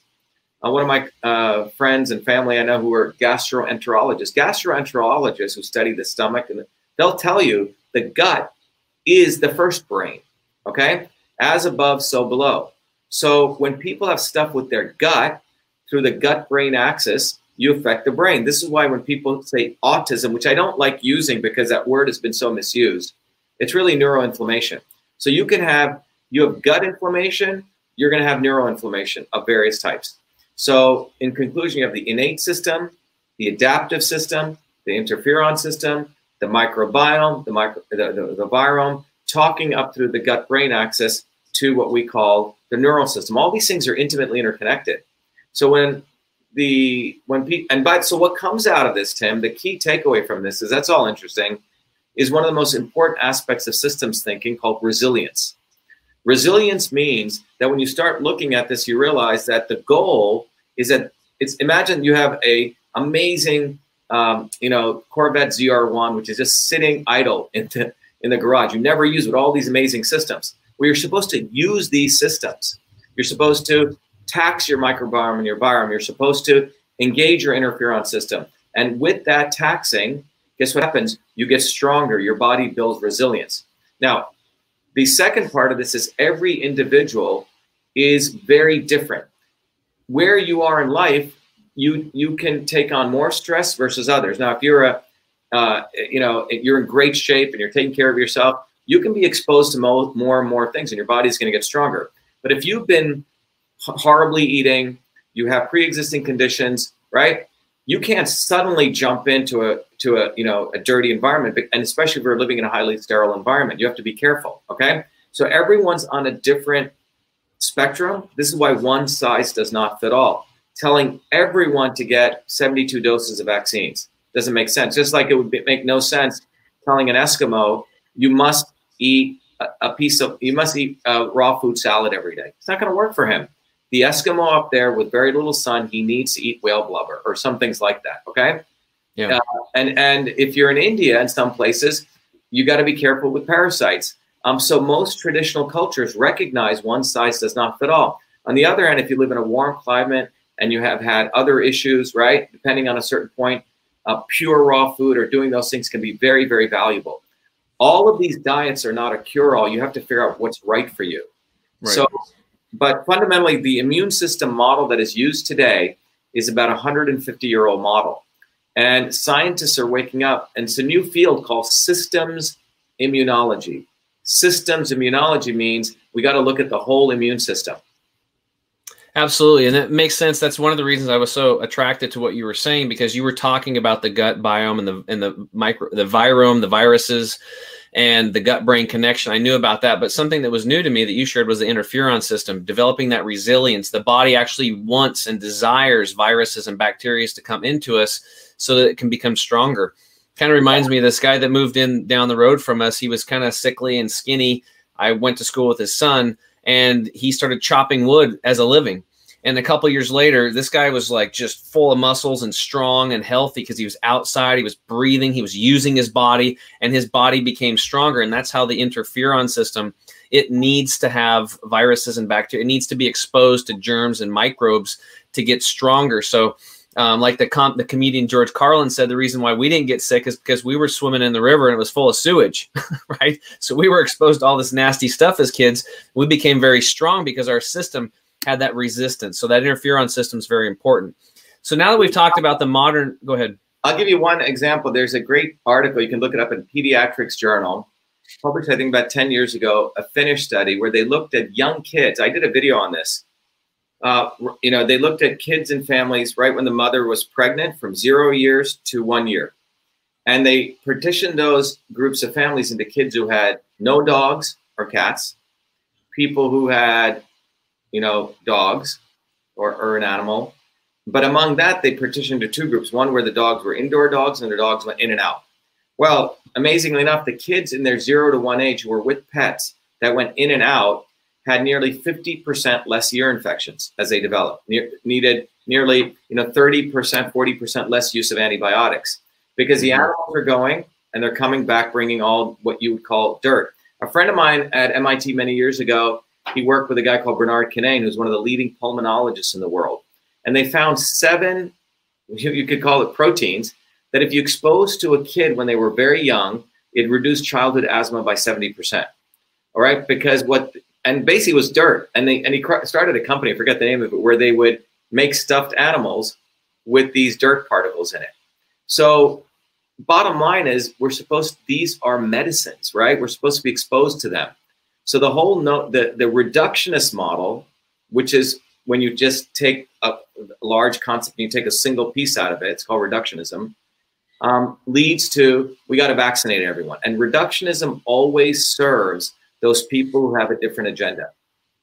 Uh, one of my uh, friends and family I know who are gastroenterologists, gastroenterologists who study the stomach, and they'll tell you the gut is the first brain, okay? As above, so below. So when people have stuff with their gut, through the gut-brain axis, you affect the brain. This is why when people say autism, which I don't like using because that word has been so misused, it's really neuroinflammation. So you can have, you have gut inflammation, you're going to have neuroinflammation of various types. So in conclusion, you have the innate system, the adaptive system, the interferon system, the microbiome, the, micro, the, the, the virome, talking up through the gut-brain axis to what we call the neural system. All these things are intimately interconnected. So when the, when people, and but, so what comes out of this, Tim, the key takeaway from this is that's all interesting, is one of the most important aspects of systems thinking called resilience. Resilience means that when you start looking at this, you realize that the goal is that it's, imagine you have a amazing, um, you know, Corvette Z R one, which is just sitting idle in the, in the garage. You never use it, all these amazing systems. Well, you're supposed to use these systems. You're supposed to tax your microbiome and your biome. You're supposed to engage your interferon system. And with that taxing, guess what happens? You get stronger. Your body builds resilience. Now, the second part of this is every individual is very different. Where you are in life, you you can take on more stress versus others. Now, if you're a uh, you know you're in great shape and you're taking care of yourself, you can be exposed to mo- more and more things, and your body's going to get stronger. But if you've been horribly eating, you have pre-existing conditions, right? You can't suddenly jump into a to a you know a dirty environment, and especially if you're living in a highly sterile environment, you have to be careful. Okay, so everyone's on a different spectrum. This is why one size does not fit all. Telling everyone to get seventy-two doses of vaccines doesn't make sense. Just like it would make no sense telling an Eskimo you must eat a, a piece of you must eat a raw food salad every day. It's not going to work for him. The Eskimo up there with very little sun, he needs to eat whale blubber or some things like that, okay? Yeah. Uh, and, and if you're in India and some places, you gotta be careful with parasites. Um, so most traditional cultures recognize one size does not fit all. On the other hand, if you live in a warm climate and you have had other issues, right, depending on a certain point, uh, pure raw food or doing those things can be very, very valuable. All of these diets are not a cure-all. You have to figure out what's right for you. Right. So. But fundamentally, the immune system model that is used today is about a one hundred fifty year old model. And scientists are waking up, and it's a new field called systems immunology. Systems immunology means we got to look at the whole immune system. Absolutely. And it makes sense. That's one of the reasons I was so attracted to what you were saying, because you were talking about the gut biome and the and the micro the virome, the viruses, and the gut-brain connection. I knew about that, but something that was new to me that you shared was the interferon system, developing that resilience. The body actually wants and desires viruses and bacteria to come into us so that it can become stronger. Kind of reminds me of this guy that moved in down the road from us. He was kind of sickly and skinny. I went to school with his son, and he started chopping wood as a living. And a couple years later, this guy was like just full of muscles and strong and healthy because he was outside, he was breathing, he was using his body, and his body became stronger. And that's how the interferon system, it needs to have viruses and bacteria. It needs to be exposed to germs and microbes to get stronger. So um, like the, com- the comedian George Carlin said, the reason why we didn't get sick is because we were swimming in the river and it was full of sewage, right? So we were exposed to all this nasty stuff as kids. We became very strong because our system had that resistance. So that interferon system is very important. So now that we've talked about the modern, go ahead. I'll give you one example. There's a great article. You can look it up in Pediatrics Journal, published I think about ten years ago, a Finnish study where they looked at young kids. I did a video on this. Uh, you know, they looked at kids and families right when the mother was pregnant from zero years to one year. And they partitioned those groups of families into kids who had no dogs or cats, people who had you know, dogs or, or an animal. But among that, they partitioned to two groups, one where the dogs were indoor dogs and the dogs went in and out. Well, amazingly enough, the kids in their zero to one age who were with pets that went in and out had nearly fifty percent less ear infections as they developed, ne- needed nearly, you know, thirty percent, forty percent less use of antibiotics because the animals are going and they're coming back bringing all what you would call dirt. A friend of mine at M I T many years ago, he worked with a guy called Bernard Canane, who's one of the leading pulmonologists in the world. And they found seven, you could call it proteins, that if you exposed to a kid when they were very young, it reduced childhood asthma by seventy percent. All right, because what and basically it was dirt. And they and he started a company, I forget the name of it, where they would make stuffed animals with these dirt particles in it. So bottom line is, we're supposed, these are medicines, right? We're supposed to be exposed to them. So the whole no, the the reductionist model, which is when you just take a large concept and you take a single piece out of it, it's called reductionism, um, leads to, we got to vaccinate everyone. And reductionism always serves those people who have a different agenda.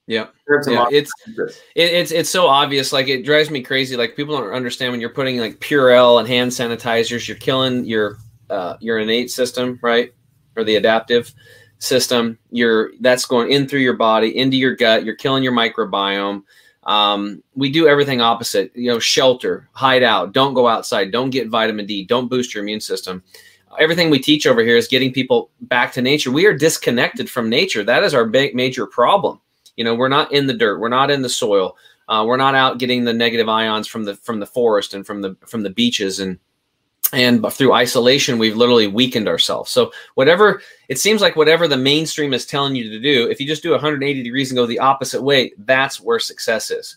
Yeah, yeah. It's, it, it's it's so obvious. Like, it drives me crazy. Like, people don't understand when you're putting like Purell and hand sanitizers, you're killing your uh, your innate system, right? Or the adaptive system. You're that's going in through your body, into your gut. You're killing your microbiome. Um, we do everything opposite. You know, shelter, hide out, don't go outside, don't get vitamin D, don't boost your immune system. Everything we teach over here is getting people back to nature. We are disconnected from nature. That is our big major problem. You know, we're not in the dirt. We're not in the soil. Uh, we're not out getting the negative ions from the from the forest and from the from the beaches. And and through isolation, we've literally weakened ourselves. So whatever, it seems like whatever the mainstream is telling you to do, if you just do one hundred eighty degrees and go the opposite way, that's where success is.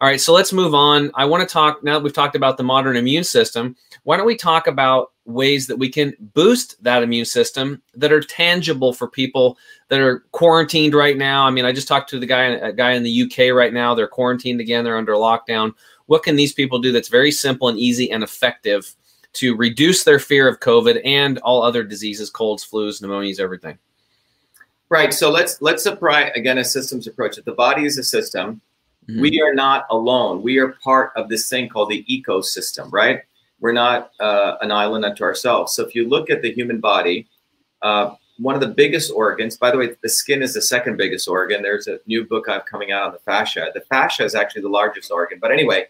All right, so let's move on. I want to talk, now that we've talked about the modern immune system, why don't we talk about ways that we can boost that immune system that are tangible for people that are quarantined right now? I mean, I just talked to the guy, a guy in the U K right now. They're quarantined again. They're under lockdown. What can these people do that's very simple and easy and effective to reduce their fear of COVID and all other diseases, colds, flus, pneumonias, everything? Right, so let's, let's apply, again, a systems approach. If the body is a system, we are not alone. We are part of this thing called the ecosystem, right? We're not uh, an island unto ourselves. So if you look at the human body, uh, one of the biggest organs, by the way, the skin is the second biggest organ. There's a new book I'm coming out on the fascia. The fascia is actually the largest organ. But anyway,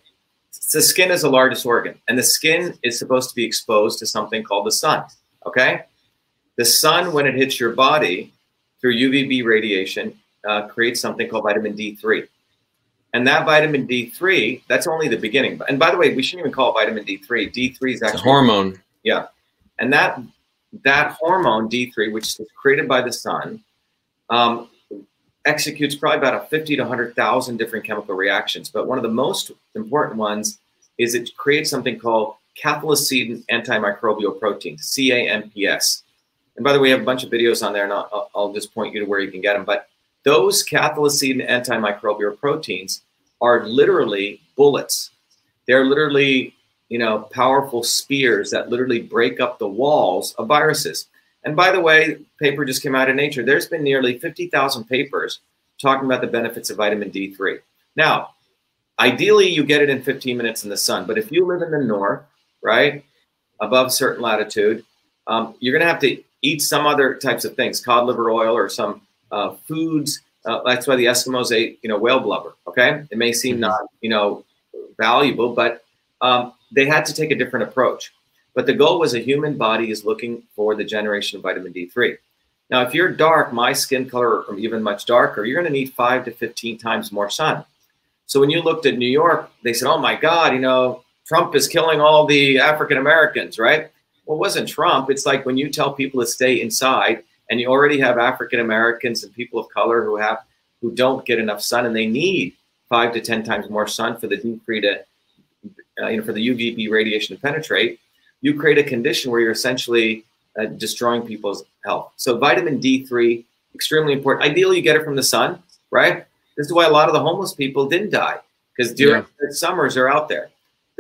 the skin is the largest organ. And the skin is supposed to be exposed to something called the sun, okay? The sun, when it hits your body through U V B radiation, uh, creates something called vitamin D three. And that vitamin D three, that's only the beginning. And by the way, we shouldn't even call it vitamin D three. D three is actually a hormone. Yeah. And that that hormone, D three, which is created by the sun, um, executes probably about a fifty to one hundred thousand different chemical reactions. But one of the most important ones is it creates something called cathelicidin antimicrobial protein, C A M P S. And by the way, we have a bunch of videos on there, and I'll, I'll just point you to where you can get them. But those cathelicidin antimicrobial proteins are literally bullets. They're literally, you know, powerful spears that literally break up the walls of viruses. And by the way, paper just came out in Nature. There's been nearly fifty thousand papers talking about the benefits of vitamin D three. Now, ideally, you get it in fifteen minutes in the sun. But if you live in the north, right, above certain latitude, um, you're going to have to eat some other types of things, cod liver oil or some Uh, foods. Uh, that's why the Eskimos ate, you know, whale blubber. Okay, it may seem not, you know, valuable, but um, they had to take a different approach. But the goal was a human body is looking for the generation of vitamin D three. Now, if you're dark, my skin color, or even much darker, you're going to need five to fifteen times more sun. So when you looked at New York, they said, "Oh my God, you know, Trump is killing all the African Americans," right? Well, it wasn't Trump. It's like when you tell people to stay inside, and you already have African Americans and people of color who have who don't get enough sun, and they need five to ten times more sun for the D three to uh, you know for the U V B radiation to penetrate. You create a condition where you're essentially uh, destroying people's health. So vitamin D three, extremely important. Ideally, you get it from the sun, right? This is why a lot of the homeless people didn't die, because during yeah. the summers they're out there.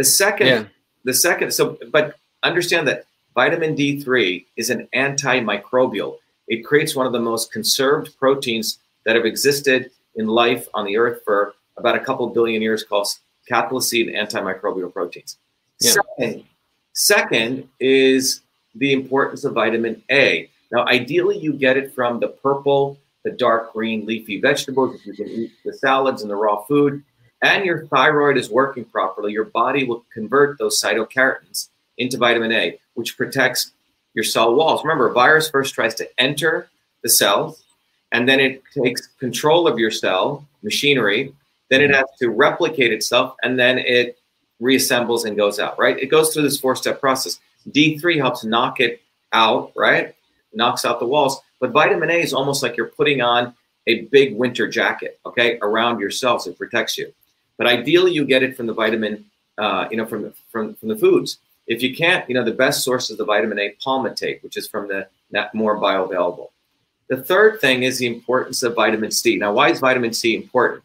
The second, yeah. the second. So, but understand that vitamin D three is an antimicrobial. It creates one of the most conserved proteins that have existed in life on the earth for about a couple billion years, called cathelicidin antimicrobial proteins. Yeah. Second, second is the importance of vitamin A. Now, ideally, you get it from the purple, the dark green leafy vegetables. If you can eat the salads and the raw food, and your thyroid is working properly, your body will convert those cytokerins into vitamin A, which protects your cell walls. Remember, a virus first tries to enter the cell, and then it takes control of your cell machinery. Then it has to replicate itself, and then it reassembles and goes out, right? It goes through this four-step process. D three helps knock it out, right? Knocks out the walls. But vitamin A is almost like you're putting on a big winter jacket, okay, around yourselves. It protects you. But ideally, you get it from the vitamin, uh, you know, from the, from from the foods. If you can't, you know, the best source is the vitamin A palmitate, which is from the not more bioavailable. The third thing is the importance of vitamin C. Now, why is vitamin C important?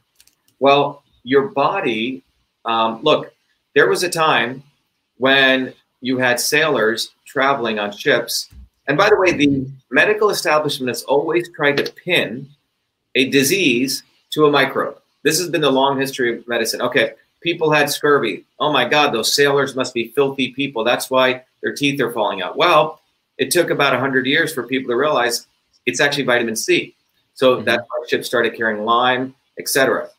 Well, your body, um, look, there was a time when you had sailors traveling on ships. And by the way, the medical establishment has always tried to pin a disease to a microbe. This has been the long history of medicine. Okay, people had scurvy. Oh my God, those sailors must be filthy people. That's why their teeth are falling out. Well, it took about a hundred years for people to realize it's actually vitamin C. So mm-hmm. that's why ships started carrying lime, et cetera.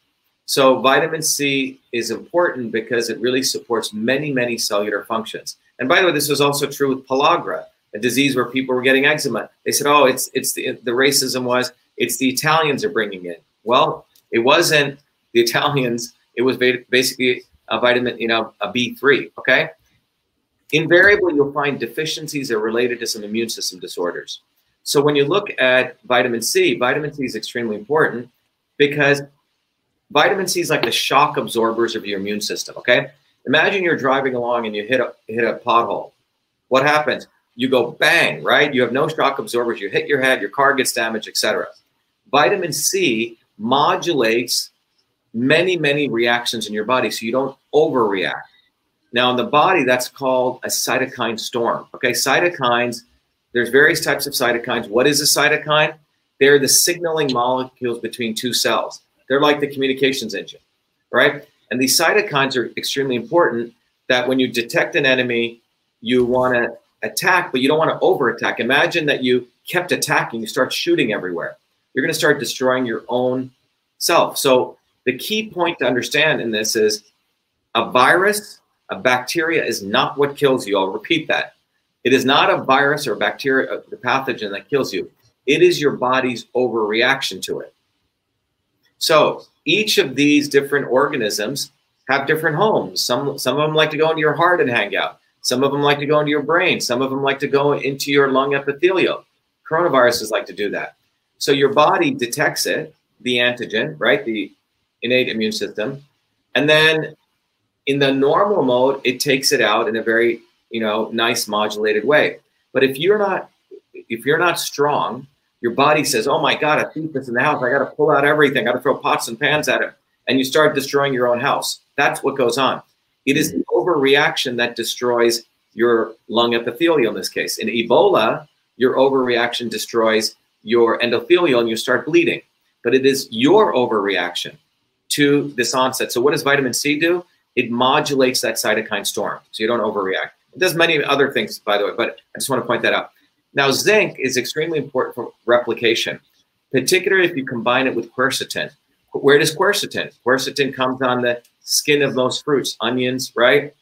So vitamin C is important because it really supports many, many cellular functions. And by the way, this was also true with pellagra, a disease where people were getting eczema. They said, oh, it's it's the, the racism was, it's the Italians are bringing in. Well, it wasn't the Italians. It was basically a vitamin, you know, a B three, okay? Invariably, you'll find deficiencies are related to some immune system disorders. So when you look at vitamin C, vitamin C is extremely important because vitamin C is like the shock absorbers of your immune system, okay? Imagine you're driving along and you hit a, hit a pothole. What happens? You go bang, right? You have no shock absorbers. You hit your head, your car gets damaged, et cetera. Vitamin C modulates many, many reactions in your body so you don't overreact. Now in the body, that's called a cytokine storm, okay? Cytokines, there's various types of cytokines. What is a cytokine? They're the signaling molecules between two cells. They're like the communications engine, right? And these cytokines are extremely important that when you detect an enemy, you want to attack, but you don't want to over-attack. Imagine that you kept attacking, you start shooting everywhere. You're going to start destroying your own self. So the key point to understand in this is a virus, a bacteria is not what kills you. I'll repeat that. It is not a virus or bacteria, the pathogen that kills you. It is your body's overreaction to it. So each of these different organisms have different homes. Some, some of them like to go into your heart and hang out. Some of them like to go into your brain. Some of them like to go into your lung epithelial. Coronaviruses like to do that. So your body detects it, the antigen, right? The innate immune system. And then in the normal mode, it takes it out in a very, you know, nice modulated way. But if you're not, if you're not strong, your body says, oh my God, a thief is in the house. I got to pull out everything. I got to throw pots and pans at him. And you start destroying your own house. That's what goes on. It is the overreaction that destroys your lung epithelial in this case. In Ebola, your overreaction destroys your endothelial and you start bleeding. But it is your overreaction to this onset. So what does vitamin C do? It modulates that cytokine storm so you don't overreact. It does many other things, by the way, but I just want to point that out. Now, zinc is extremely important for replication, particularly if you combine it with quercetin. Where does quercetin? Quercetin comes on the skin of most fruits, onions, right?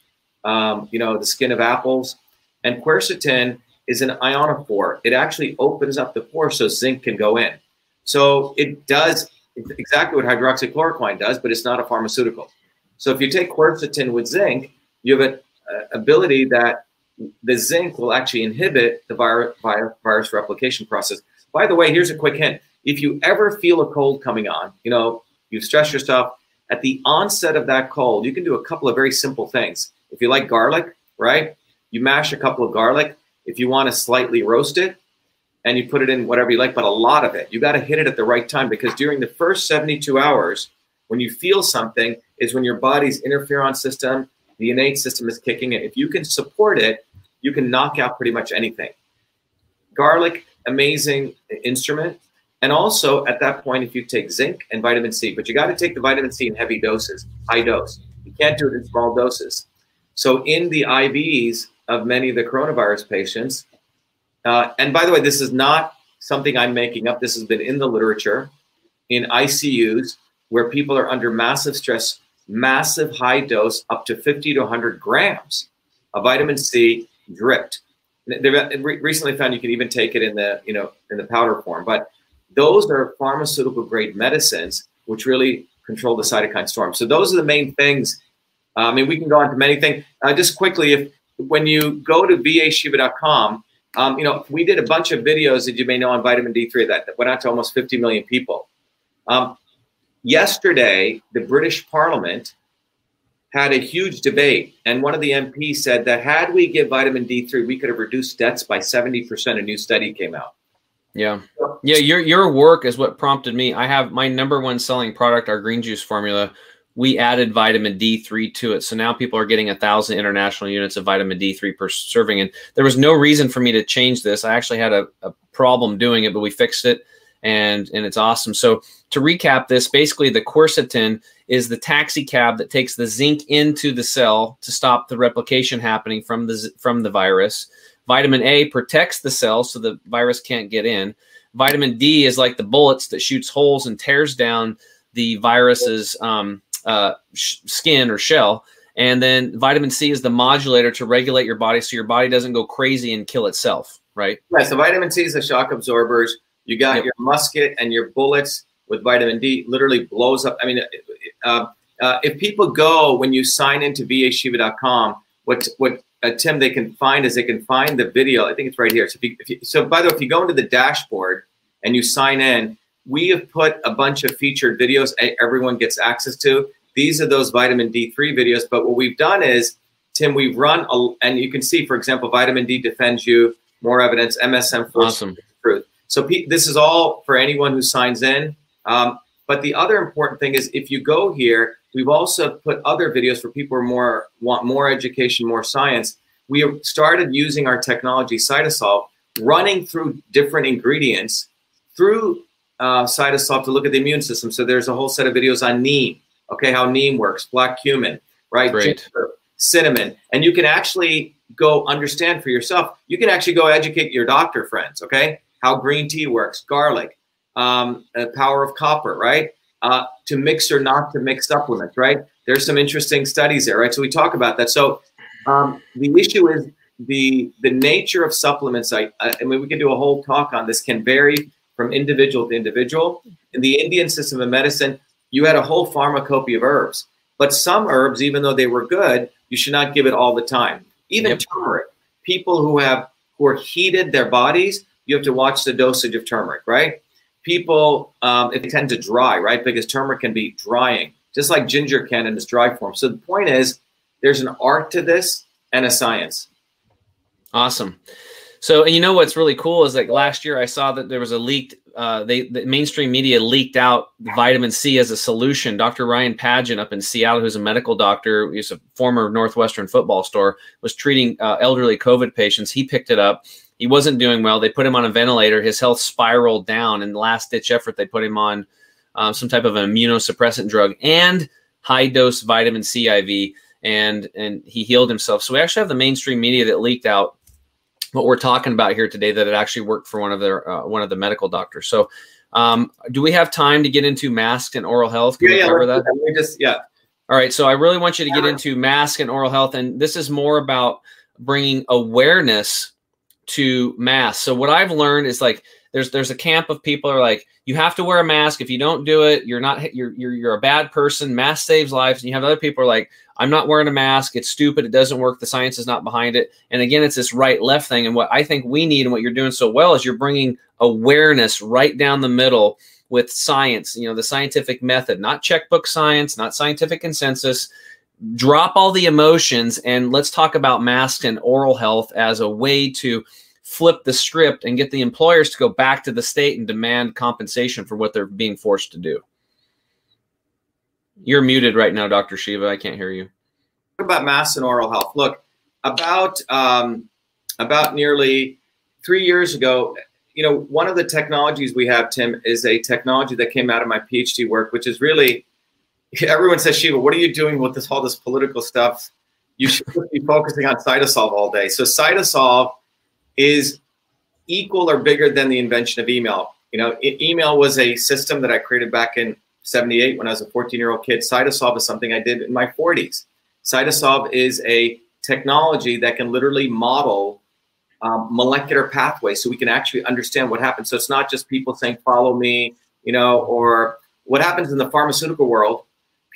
Um, you know, the skin of apples. And quercetin is an ionophore. It actually opens up the pore so zinc can go in. So it does exactly what hydroxychloroquine does, but it's not a pharmaceutical. So if you take quercetin with zinc, you have an ability that the zinc will actually inhibit the virus, virus replication process. By the way, here's a quick hint. If you ever feel a cold coming on, you know, you stress yourself, at the onset of that cold, you can do a couple of very simple things. If you like garlic, right, you mash a couple of garlic. If you want to slightly roast it and you put it in whatever you like, but a lot of it, you got to hit it at the right time because during the first seventy-two hours, when you feel something is when your body's interferon system, the innate system is kicking in. If you can support it, you can knock out pretty much anything. Garlic, amazing instrument. And also at that point, if you take zinc and vitamin C, but you got to take the vitamin C in heavy doses, high dose. You can't do it in small doses. So in the I Vs of many of the coronavirus patients, uh, and by the way, this is not something I'm making up. This has been in the literature, in I C Us, where people are under massive stress, massive high dose, up to fifty to one hundred grams of vitamin C dripped. They recently found you can even take it in the, you know, in the powder form. But those are pharmaceutical grade medicines, which really control the cytokine storm. So those are the main things. I mean, we can go on to many things. Uh, just quickly, if when you go to V A Shiva dot com, um, you know, we did a bunch of videos that you may know on vitamin D three that, that went out to almost fifty million people. Um, yesterday, the British Parliament had a huge debate, and one of the M Ps said that had we give vitamin D three, we could have reduced deaths by seventy percent. A new study came out. Yeah. Yeah, your your work is what prompted me. I have my number one selling product, our green juice formula. We added vitamin D three to it. So now people are getting one thousand international units of vitamin D three per serving. And there was no reason for me to change this. I actually had a, a problem doing it, but we fixed it, and and it's awesome. So to recap this, basically the quercetin is the taxi cab that takes the zinc into the cell to stop the replication happening from the from the virus. Vitamin A protects the cell so the virus can't get in. Vitamin D is like the bullets that shoots holes and tears down the virus's um, uh, sh- skin or shell. And then vitamin C is the modulator to regulate your body so your body doesn't go crazy and kill itself, right? Yeah, so vitamin C is the shock absorbers. You got yep. your musket and your bullets with vitamin D literally blows up. I mean, uh, uh, if people go, when you sign into V A Shiva dot com, what what Uh, Tim, they can find is they can find the video. I think it's right here. So, if you, if you, so by the way, if you go into the dashboard and you sign in, we have put a bunch of featured videos everyone gets access to. These are those vitamin D three videos. But what we've done is, Tim, we've run, a, and you can see, for example, vitamin D defends you, more evidence, M S M Awesome. Truth. So P, this is all for anyone who signs in. Um, but the other important thing is if you go here, we've also put other videos for people who more, want more education, more science. We have started using our technology, CytoSolve, running through different ingredients through uh, CytoSolve to look at the immune system. So there's a whole set of videos on neem, okay, how neem works, black cumin, right, ginger, cinnamon. And you can actually go understand for yourself. You can actually go educate your doctor friends, okay, how green tea works, garlic, um, the power of copper, right? Uh, to mix or not to mix supplements, right? There's some interesting studies there, right? So we talk about that. So um, the issue is the the nature of supplements. I, I, I mean, we can do a whole talk on this. Can vary from individual to individual. In the Indian system of medicine, you had a whole pharmacopoeia of herbs, but some herbs, even though they were good, you should not give it all the time. Even yep. turmeric. People who have who are heated their bodies, you have to watch the dosage of turmeric, right? People, um, it tends to dry, right? Because turmeric can be drying, just like ginger can in its dry form. So the point is, there's an art to this and a science. Awesome. So, and you know what's really cool is like last year I saw that there was a leaked, uh, they the mainstream media leaked out vitamin C as a solution. Doctor Ryan Padgett up in Seattle, who's a medical doctor, he's a former Northwestern football star, was treating uh, elderly COVID patients. He picked it up. He wasn't doing well. They put him on a ventilator. His health spiraled down. In the last ditch effort, they put him on um, some type of an immunosuppressant drug and high dose vitamin C I V, and and he healed himself. So we actually have the mainstream media that leaked out what we're talking about here today, that it actually worked for one of their uh, one of the medical doctors. So um, do we have time to get into masks and oral health? Can yeah, we yeah, cover that? We just yeah. All right. So I really want you to get into masks and oral health, and this is more about bringing awareness to masks. So what I've learned is like there's there's a camp of people are like, you have to wear a mask. If you don't do it, you're not you're you're you're a bad person. Mask saves lives. And you have other people are like, I'm not wearing a mask. It's stupid. It doesn't work. The science is not behind it. And again, it's this right left thing. And what I think we need and what you're doing so well is you're bringing awareness right down the middle with science. You know, the scientific method, not checkbook science, not scientific consensus. Drop all the emotions and let's talk about masks and oral health as a way to flip the script and get the employers to go back to the state and demand compensation for what they're being forced to do. You're muted right now, Doctor Shiva. I can't hear you. What about masks and oral health? Look, about um, about nearly three years ago, you know, one of the technologies we have, Tim, is a technology that came out of my PhD work, which is really everyone says, Shiva, what are you doing with this all this political stuff? You should be focusing on Cytosolve all day. So Cytosolve is equal or bigger than the invention of email. You know, it, email was a system that I created back in seventy-eight when I was a fourteen-year-old kid. Cytosolve is something I did in my forties. Cytosolve is a technology that can literally model um, molecular pathways so we can actually understand what happens. So it's not just people saying, follow me, you know, or what happens in the pharmaceutical world.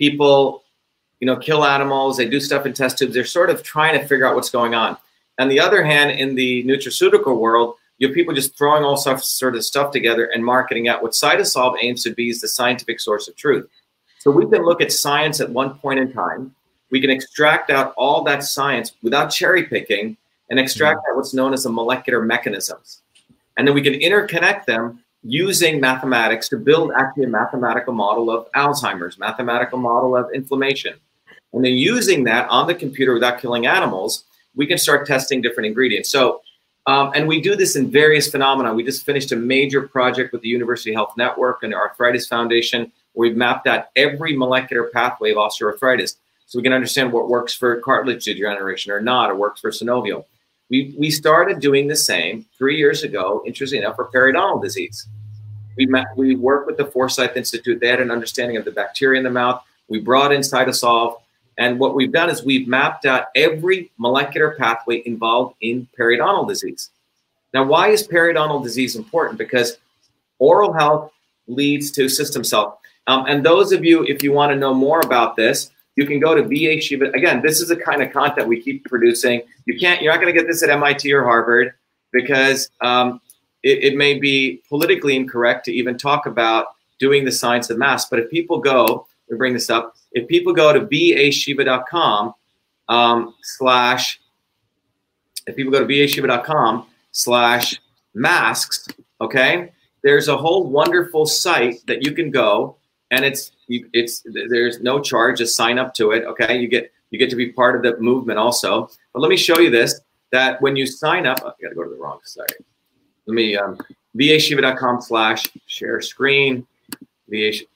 People, you know, kill animals, they do stuff in test tubes. They're sort of trying to figure out what's going on. On the other hand, in the nutraceutical world, you have people just throwing all stuff, sort of stuff together and marketing out. What Cytosolve aims to be is the scientific source of truth. So we can look at science at one point in time. We can extract out all that science without cherry picking and extract out what's known as the molecular mechanisms. And then we can interconnect them using mathematics to build actually a mathematical model of Alzheimer's, mathematical model of inflammation. And then using that on the computer without killing animals, we can start testing different ingredients. So, um, and we do this in various phenomena. We just finished a major project with the University Health Network and the Arthritis Foundation, where we've mapped out every molecular pathway of osteoarthritis. So we can understand what works for cartilage degeneration or not, or works for synovial. We, we started doing the same three years ago, interestingly enough, for periodontal disease. We met, we worked with the Forsyth Institute. They had an understanding of the bacteria in the mouth. We brought in CytoSolve. And what we've done is we've mapped out every molecular pathway involved in periodontal disease. Now, why is periodontal disease important? Because oral health leads to system health. Um, and those of you, if you want to know more about this, you can go to VAShiva. Again, this is the kind of content we keep producing. You can't, you're not going to get this at M I T or Harvard because um, it, it may be politically incorrect to even talk about doing the science of mass. But if people go, we bring this up. If people go to vashiva dot com um, slash, if people go to vashiva dot com slash masks, okay, there's a whole wonderful site that you can go. And it's it's there's no charge. Just sign up to it. Okay, you get you get to be part of the movement also. But let me show you this. That when you sign up, oh, I got to go to the wrong site. Let me um, vashiva dot com slash share screen, vashiva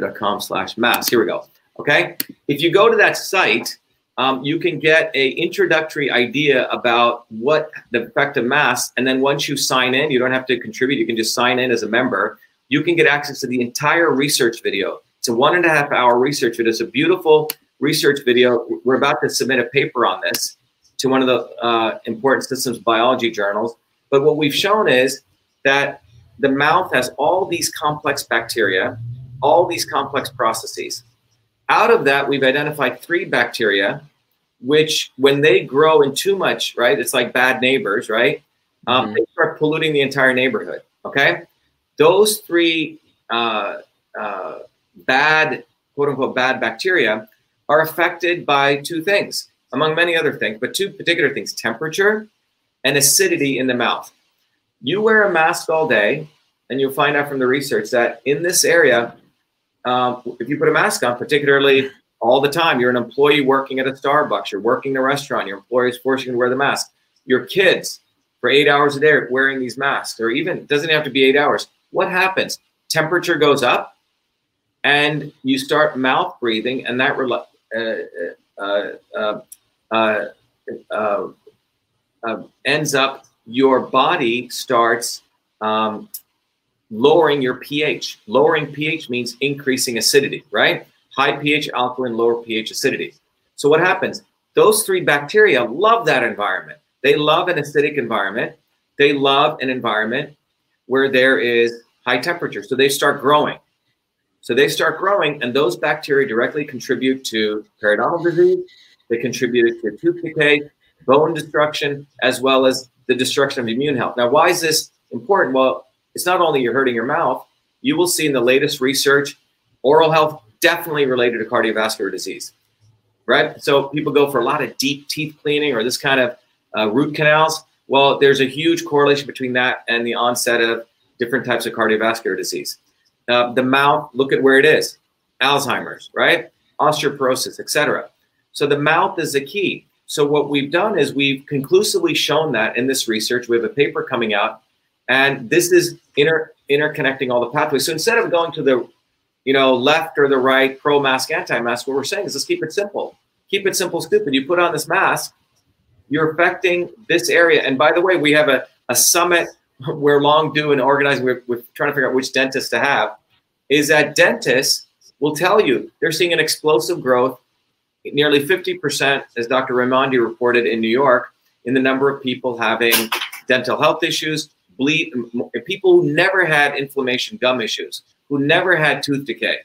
dot com slash mask. Here we go. Okay, if you go to that site, um, you can get a introductory idea about what the effect of masks. And then once you sign in, you don't have to contribute. You can just sign in as a member. You can get access to the entire research video. It's a one and a half hour research video. It's a beautiful research video. We're about to submit a paper on this to one of the uh, important systems biology journals. But what we've shown is that the mouth has all these complex bacteria, all these complex processes. Out of that, we've identified three bacteria, which when they grow in too much, right, it's like bad neighbors, right? Um, mm-hmm. They start polluting the entire neighborhood, okay? Those three uh, uh, bad, quote unquote, bad bacteria are affected by two things, among many other things, but two particular things, temperature and acidity in the mouth. You wear a mask all day, and you'll find out from the research that in this area, um, if you put a mask on, particularly all the time, you're an employee working at a Starbucks, you're working in a restaurant, your employer is forcing you to wear the mask. Your kids, for eight hours a day, are wearing these masks, or even, it doesn't have to be eight hours. What happens? Temperature goes up and you start mouth breathing, and that uh, uh, uh, uh, uh, uh, ends up your body starts um, lowering your pH. Lowering pH means increasing acidity, right? High pH alkaline, lower pH acidity. So what happens? Those three bacteria love that environment. They love an acidic environment. They love an environment where there is high temperature. So they start growing. So they start growing, and those bacteria directly contribute to periodontal disease. They contribute to tooth decay, bone destruction, as well as the destruction of immune health. Now, why is this important? Well, it's not only you're hurting your mouth. You will see in the latest research, oral health definitely related to cardiovascular disease, right? So people go for a lot of deep teeth cleaning or this kind of uh, root canals. Well, there's a huge correlation between that and the onset of different types of cardiovascular disease. Uh, the mouth, look at where it is. Alzheimer's, right? Osteoporosis, et cetera. So the mouth is the key. So what we've done is we've conclusively shown that in this research. We have a paper coming out, and this is inter interconnecting all the pathways. So instead of going to the you know, left or the right, pro-mask, anti-mask, what we're saying is let's keep it simple. Keep it simple, stupid. You put on this mask, you're affecting this area. And by the way, we have a, a summit where long due and organizing, we're, we're trying to figure out which dentist to have, is that dentists will tell you they're seeing an explosive growth, nearly fifty percent, as Doctor Raimondi reported in New York, in the number of people having dental health issues, bleed, people who never had inflammation, gum issues, who never had tooth decay.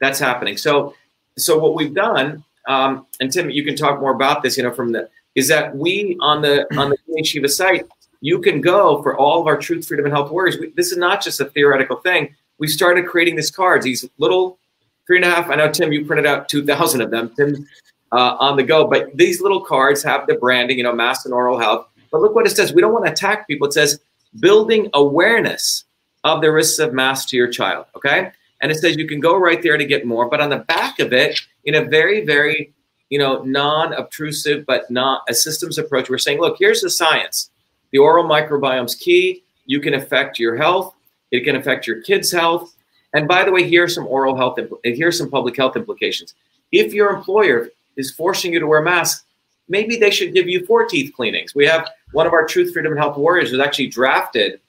That's happening. So, so what we've done, um, and Tim, you can talk more about this, you know, from the, is that we on the on the Shiva site you can go for all of our truth, freedom, and health warriors. We, this is not just a theoretical thing. We started creating these cards, these little three and a half. I know, Tim, you printed out two thousand of them, Tim, uh, on the go. But these little cards have the branding, you know, mass and oral health. But look what it says. We don't want to attack people. It says building awareness of the risks of mass to your child, okay? And it says you can go right there to get more. But on the back of it, in a very, very, you know, non-obtrusive but not a systems approach, we're saying, look, here's the science. The oral microbiome's key. You can affect your health. It can affect your kids' health. And by the way, here's some oral health, and here's some public health implications. If your employer is forcing you to wear masks, maybe they should give you four teeth cleanings. We have one of our Truth, Freedom, and Health Warriors who's actually drafted,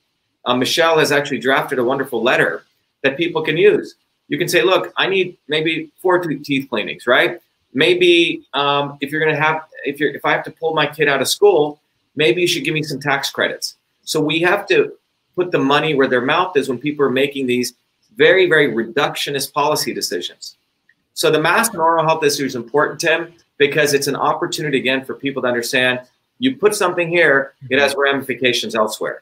uh, Michelle has actually drafted a wonderful letter that people can use. You can say, look, I need maybe four teeth cleanings, right? Maybe um, if you're gonna have, if you're, if I have to pull my kid out of school, maybe you should give me some tax credits. So we have to put the money where their mouth is when people are making these very, very reductionist policy decisions. So the mass and oral health issue is important, Tim, because it's an opportunity, again, for people to understand you put something here, it has ramifications elsewhere.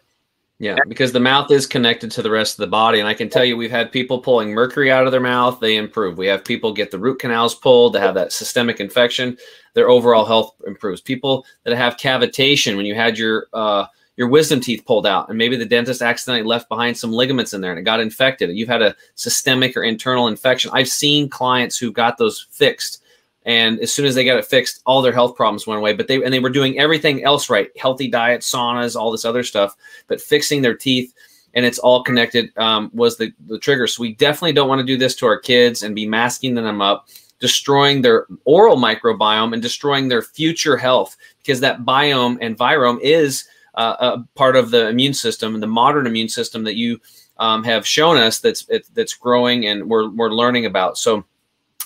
Yeah, because the mouth is connected to the rest of the body. And I can tell you, we've had people pulling mercury out of their mouth. They improve. We have people get the root canals pulled to have that systemic infection. Their overall health improves. People that have cavitation, when you had your uh, your wisdom teeth pulled out and maybe the dentist accidentally left behind some ligaments in there and it got infected and you've had a systemic or internal infection. I've seen clients who got those fixed. And as soon as they got it fixed, all their health problems went away. But they and they were doing everything else right, healthy diet, saunas, all this other stuff, but fixing their teeth, and it's all connected, um, was the, the trigger. So we definitely don't want to do this to our kids and be masking them up, destroying their oral microbiome and destroying their future health, because that biome and virome is uh, a part of the immune system, and the modern immune system that you um, have shown us that's it, that's growing and we're we're learning about. So.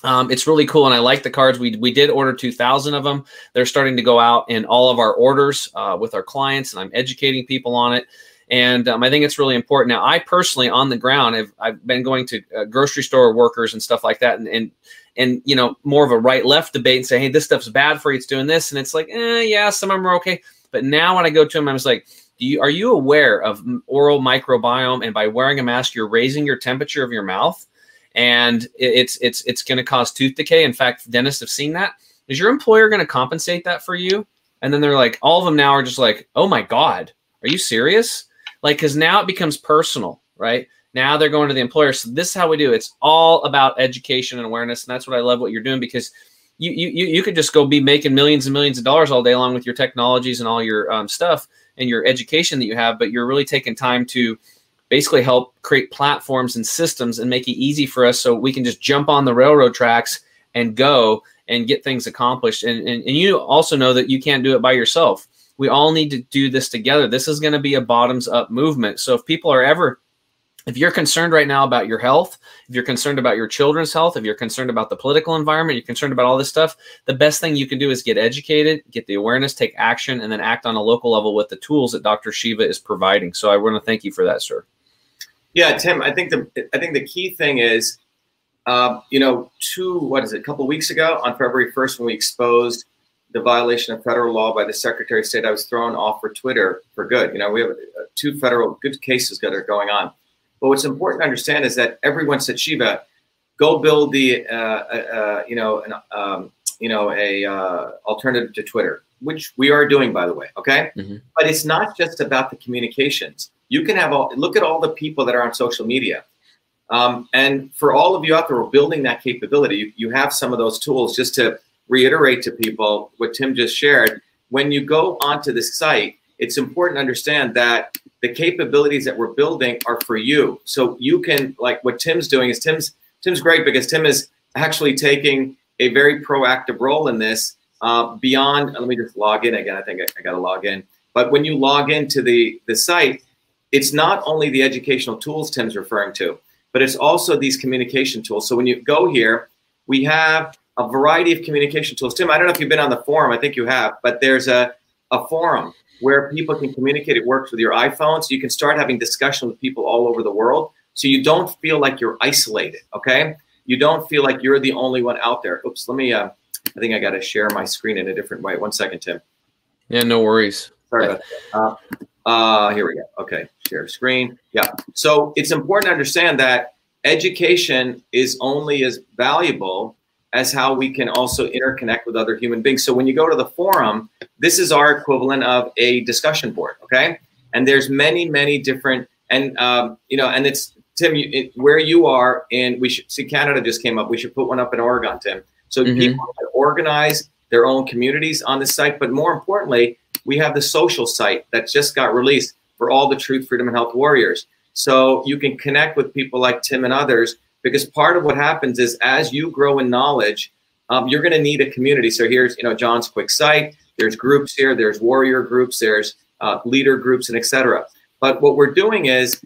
Um, it's really cool, and I like the cards. We we did order two thousand of them. They're starting to go out in all of our orders uh, with our clients, and I'm educating people on it. And um, I think it's really important. Now, I personally, on the ground, I've, I've been going to uh, grocery store workers and stuff like that, and, and and you know, more of a right-left debate and say, hey, this stuff's bad for you. It's doing this, and it's like, eh, yeah, some of them are okay. But now when I go to them, I'm just like, do you, are you aware of oral microbiome? And by wearing a mask, you're raising your temperature of your mouth. And it's it's it's going to cause tooth decay. In fact, dentists have seen that. Is your employer going to compensate that for you? And then they're like, all of them now are just like, oh my God, are you serious? Like, because now it becomes personal, right? Now they're going to the employer. So this is how we do it. It's all about education and awareness, and that's what I love what you're doing, because you you you could just go be making millions and millions of dollars all day long with your technologies and all your um, stuff and your education that you have, but you're really taking time to basically help create platforms and systems and make it easy for us so we can just jump on the railroad tracks and go and get things accomplished. And, and, and you also know that you can't do it by yourself. We all need to do this together. This is going to be a bottoms up movement. So if people are ever, if you're concerned right now about your health, if you're concerned about your children's health, if you're concerned about the political environment, you're concerned about all this stuff, the best thing you can do is get educated, get the awareness, take action, and then act on a local level with the tools that Doctor Shiva is providing. So I want to thank you for that, sir. Yeah, Tim, I think the I think the key thing is, uh, you know, two, what is it, a couple of weeks ago on February first, when we exposed the violation of federal law by the Secretary of State, I was thrown off for Twitter for good. You know, we have two federal good cases that are going on. But what's important to understand is that everyone said, Shiva, go build the, uh, uh, you know, an, um, you know, a uh, alternative to Twitter, which we are doing, by the way, okay? Mm-hmm. But it's not just about the communications. You can have all, look at all the people that are on social media. Um, and for all of you out there who are building that capability, you, you have some of those tools. Just to reiterate to people what Tim just shared, when you go onto the site, it's important to understand that the capabilities that we're building are for you. So you can, like what Tim's doing is Tim's, Tim's great because Tim is actually taking a very proactive role in this uh, beyond, let me just log in again. I think I, I got to log in. But when you log into the, the site, it's not only the educational tools Tim's referring to, but it's also these communication tools. So when you go here, we have a variety of communication tools. Tim, I don't know if you've been on the forum. I think you have. But there's a, a forum where people can communicate. It works with your iPhone. So you can start having discussion with people all over the world. So you don't feel like you're isolated, okay? You don't feel like you're the only one out there. Oops, let me, uh, I think I got to share my screen in a different way. One second, Tim. Yeah, no worries. Sorry about that. Uh, Uh, here we go. Okay, share screen. Yeah. So it's important to understand that education is only as valuable as how we can also interconnect with other human beings. So when you go to the forum, this is our equivalent of a discussion board, okay? And there's many, many different, and um, you know, and it's, Tim, you, it, where you are, and we should, see Canada just came up, we should put one up in Oregon, Tim. So mm-hmm. people can organize their own communities on this site, but more importantly, we have the social site that just got released for all the truth, freedom, and health warriors. So you can connect with people like Tim and others, because part of what happens is as you grow in knowledge, um, you're gonna need a community. So here's you know John's quick site, there's groups here, there's warrior groups, there's uh, leader groups, and et cetera. But what we're doing is,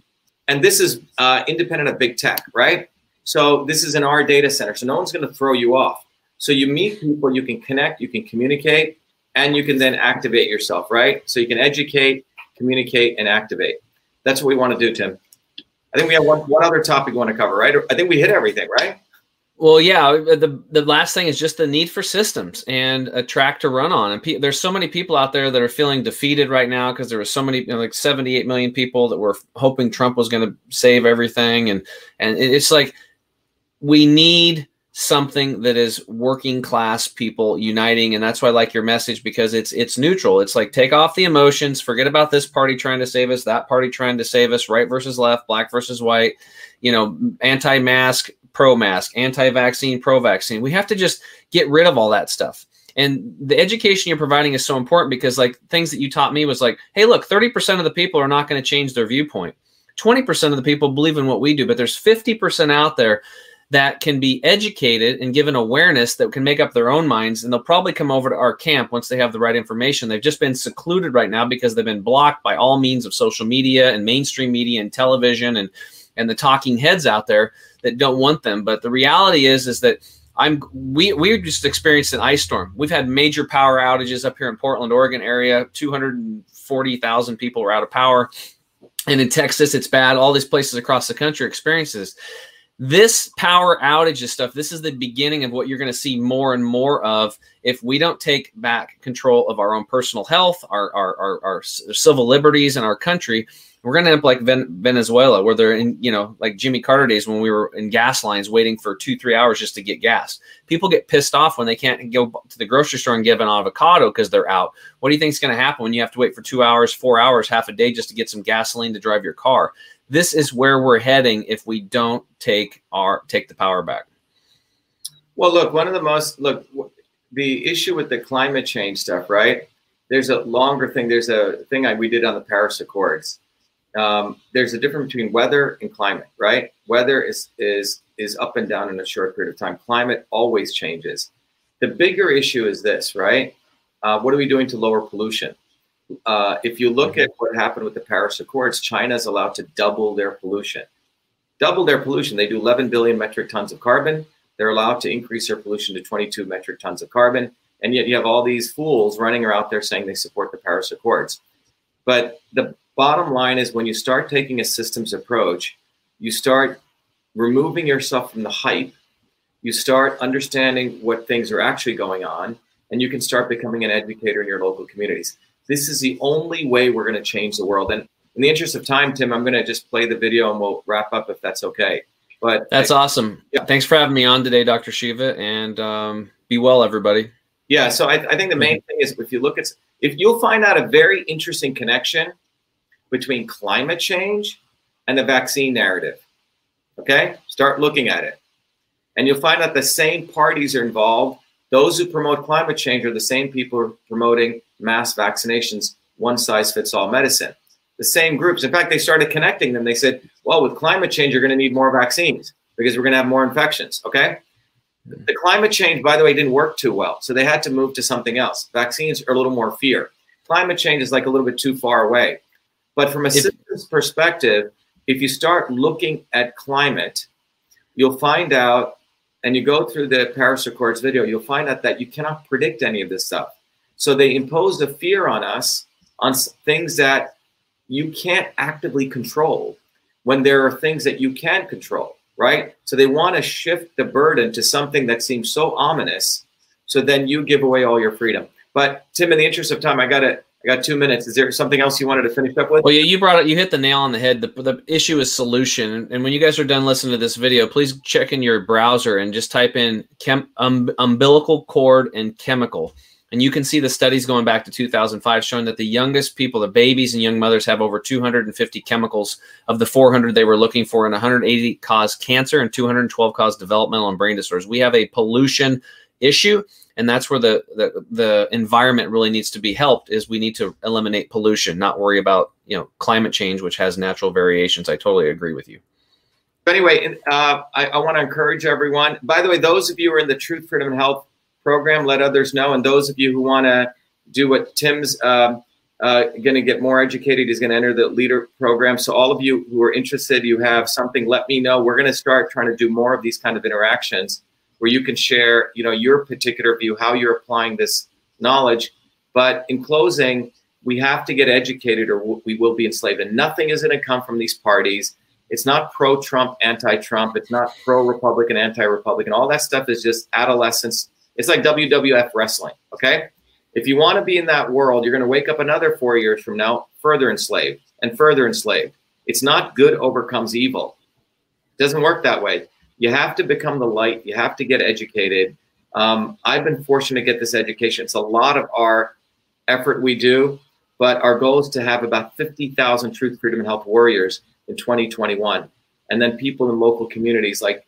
and this is uh, independent of big tech, right? So this is in our data center, so no one's gonna throw you off. So you meet people, you can connect, you can communicate, and you can then activate yourself, right? So you can educate, communicate, and activate. That's what we wanna do, Tim. I think we have one, one other topic we want to cover, right? I think we hit everything, right? Well, yeah. The the last thing is just the need for systems and a track to run on. And pe there's so many people out there that are feeling defeated right now because there were so many, you know, like seventy-eight million people that were hoping Trump was going to save everything. And, and it's like we need something that is working class people uniting. And that's why I like your message, because it's it's neutral. It's like take off the emotions, forget about this party trying to save us, that party trying to save us, right versus left, black versus white, you know, anti-mask, pro-mask, anti-vaccine, pro-vaccine. We have to just get rid of all that stuff. And the education you're providing is so important, because like things that you taught me was like, hey, look, thirty percent of the people are not going to change their viewpoint. twenty percent of the people believe in what we do, but there's fifty percent out there that can be educated and given awareness that can make up their own minds. And they'll probably come over to our camp once they have the right information. They've just been secluded right now because they've been blocked by all means of social media and mainstream media and television and, and the talking heads out there that don't want them. But the reality is, is that I'm, we, we just experienced an ice storm. We've had major power outages up here in Portland, Oregon area. two hundred forty thousand people were out of power. And in Texas, it's bad. All these places across the country experiences this power outages stuff. This is the beginning of what you're going to see more and more of if we don't take back control of our own personal health, our our our, our civil liberties in our country. We're going to end up like Venezuela, where they're in, you know, like Jimmy Carter days when we were in gas lines waiting for two, three hours just to get gas. People get pissed off when they can't go to the grocery store and get an avocado because they're out. What do you think is going to happen when you have to wait for two hours, four hours, half a day just to get some gasoline to drive your car? This is where we're heading if we don't take our take the power back. Well, look, one of the most look the issue with the climate change stuff, right? There's a longer thing. There's a thing I, we did on the Paris Accords. Um, there's a difference between weather and climate, right? Weather is is is up and down in a short period of time. Climate always changes. The bigger issue is this, right? Uh, what are we doing to lower pollution? Uh, if you look at what happened with the Paris Accords, China is allowed to double their pollution. Double their pollution. They do eleven billion metric tons of carbon. They're allowed to increase their pollution to twenty-two metric tons of carbon. And yet you have all these fools running around there saying they support the Paris Accords. But the bottom line is when you start taking a systems approach, you start removing yourself from the hype. You start understanding what things are actually going on, and you can start becoming an educator in your local communities. This is the only way we're going to change the world. And in the interest of time, Tim, I'm going to just play the video and we'll wrap up if that's okay. But that's I, awesome. Yeah. Thanks for having me on today, Doctor Shiva, and um, be well, everybody. Yeah. So I, I think the main thing is if you look at, if you'll find out a very interesting connection between climate change and the vaccine narrative. Okay. Start looking at it and you'll find out the same parties are involved. Those who promote climate change are the same people who are promoting mass vaccinations, one size fits all medicine. The same groups. In fact, they started connecting them. They said, well, with climate change, you're going to need more vaccines because we're going to have more infections. Okay. The climate change, by the way, didn't work too well. So they had to move to something else. Vaccines are a little more fear. Climate change is like a little bit too far away. But from a systems perspective, if you start looking at climate, you'll find out, and you go through the Paris Accords video, you'll find out that you cannot predict any of this stuff. So they imposed a fear on us on things that you can't actively control when there are things that you can control, right? So they want to shift the burden to something that seems so ominous. So then you give away all your freedom. But Tim, in the interest of time, I got to I got two minutes. Is there something else you wanted to finish up with? Well, yeah, you brought it. You hit the nail on the head. The, the issue is solution. And when you guys are done listening to this video, please check in your browser and just type in chem, um, umbilical cord and chemical. And you can see the studies going back to two thousand five showing that the youngest people, the babies and young mothers, have over two hundred fifty chemicals of the four hundred they were looking for, and one hundred eighty cause cancer and two hundred twelve cause developmental and brain disorders. We have a pollution issue, and that's where the, the the environment really needs to be helped. Is we need to eliminate pollution, not worry about you know climate change, which has natural variations. I totally agree with you. Anyway, uh, I, I want to encourage everyone. By the way, those of you who are in the Truth, Freedom, and Health program, let others know. And those of you who want to do what Tim's uh, uh, going to get more educated, he's going to enter the leader program. So all of you who are interested, you have something, let me know. We're going to start trying to do more of these kind of interactions where you can share, you know, your particular view, how you're applying this knowledge. But in closing, we have to get educated or we will be enslaved. And nothing is going to come from these parties. It's not pro-Trump, anti-Trump. It's not pro-Republican, anti-Republican. All that stuff is just adolescence. It's like W W F wrestling, okay? If you want to be in that world, you're going to wake up another four years from now, further enslaved and further enslaved. It's not good overcomes evil. It doesn't work that way. You have to become the light. You have to get educated. Um, I've been fortunate to get this education. It's a lot of our effort we do, but our goal is to have about fifty thousand Truth, Freedom, and Health warriors in twenty twenty-one. And then people in local communities like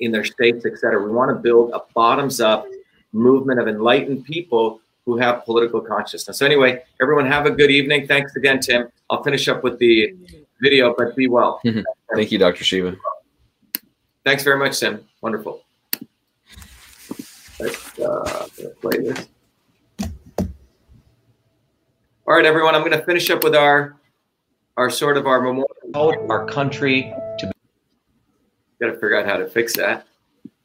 in their states, et cetera. We want to build a bottoms-up movement of enlightened people who have political consciousness. So anyway, everyone have a good evening. Thanks again, Tim. I'll finish up with the video, but be well. Mm-hmm. Thank you, Doctor Shiva. Thanks very much, Tim. Wonderful. Let's uh, play this. All right, everyone, I'm going to finish up with our, our sort of our memorial, our country to be. Got to figure out how to fix that.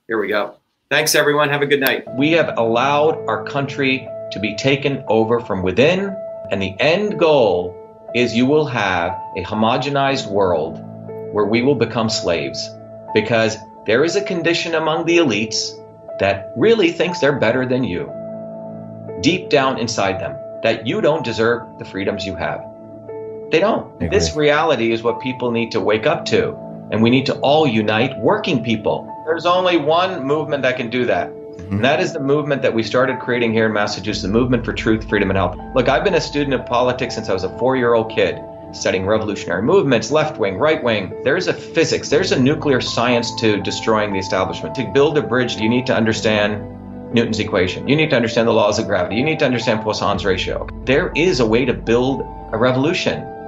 Here we go. Thanks, everyone. Have a good night. We have allowed our country to be taken over from within, and the end goal is you will have a homogenized world where we will become slaves, because there is a condition among the elites that really thinks they're better than you, deep down inside them, that you don't deserve the freedoms you have. They don't. This reality is what people need to wake up to. And we need to all unite working people. There's only one movement that can do that. Mm-hmm. And that is the movement that we started creating here in Massachusetts, the Movement for Truth, Freedom, and Health. Look, I've been a student of politics since I was a four-year-old kid, studying revolutionary movements, left wing, right wing. There's a physics, there's a nuclear science to destroying the establishment. To build a bridge, you need to understand Newton's equation. You need to understand the laws of gravity. You need to understand Poisson's ratio. There is a way to build a revolution.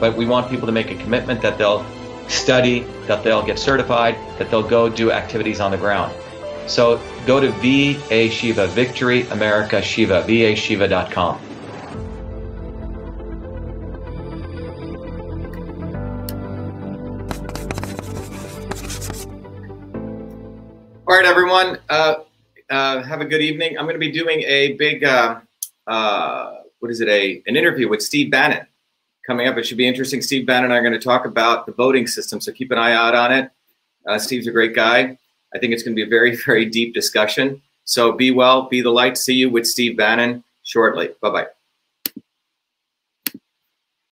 But we want people to make a commitment that they'll study, that they'll get certified, that they'll go do activities on the ground. So go to V A Shiva, Victory America Shiva, V A Shiva dot com. All right, everyone, uh, uh, have a good evening. I'm going to be doing a big, uh, uh, what is it, a, an interview with Steve Bannon. Coming up, it should be interesting. Steve Bannon and I are going to talk about the voting system, so keep an eye out on it. Uh, Steve's a great guy. I think it's going to be a very, very deep discussion. So be well, be the light. See you with Steve Bannon shortly. Bye-bye.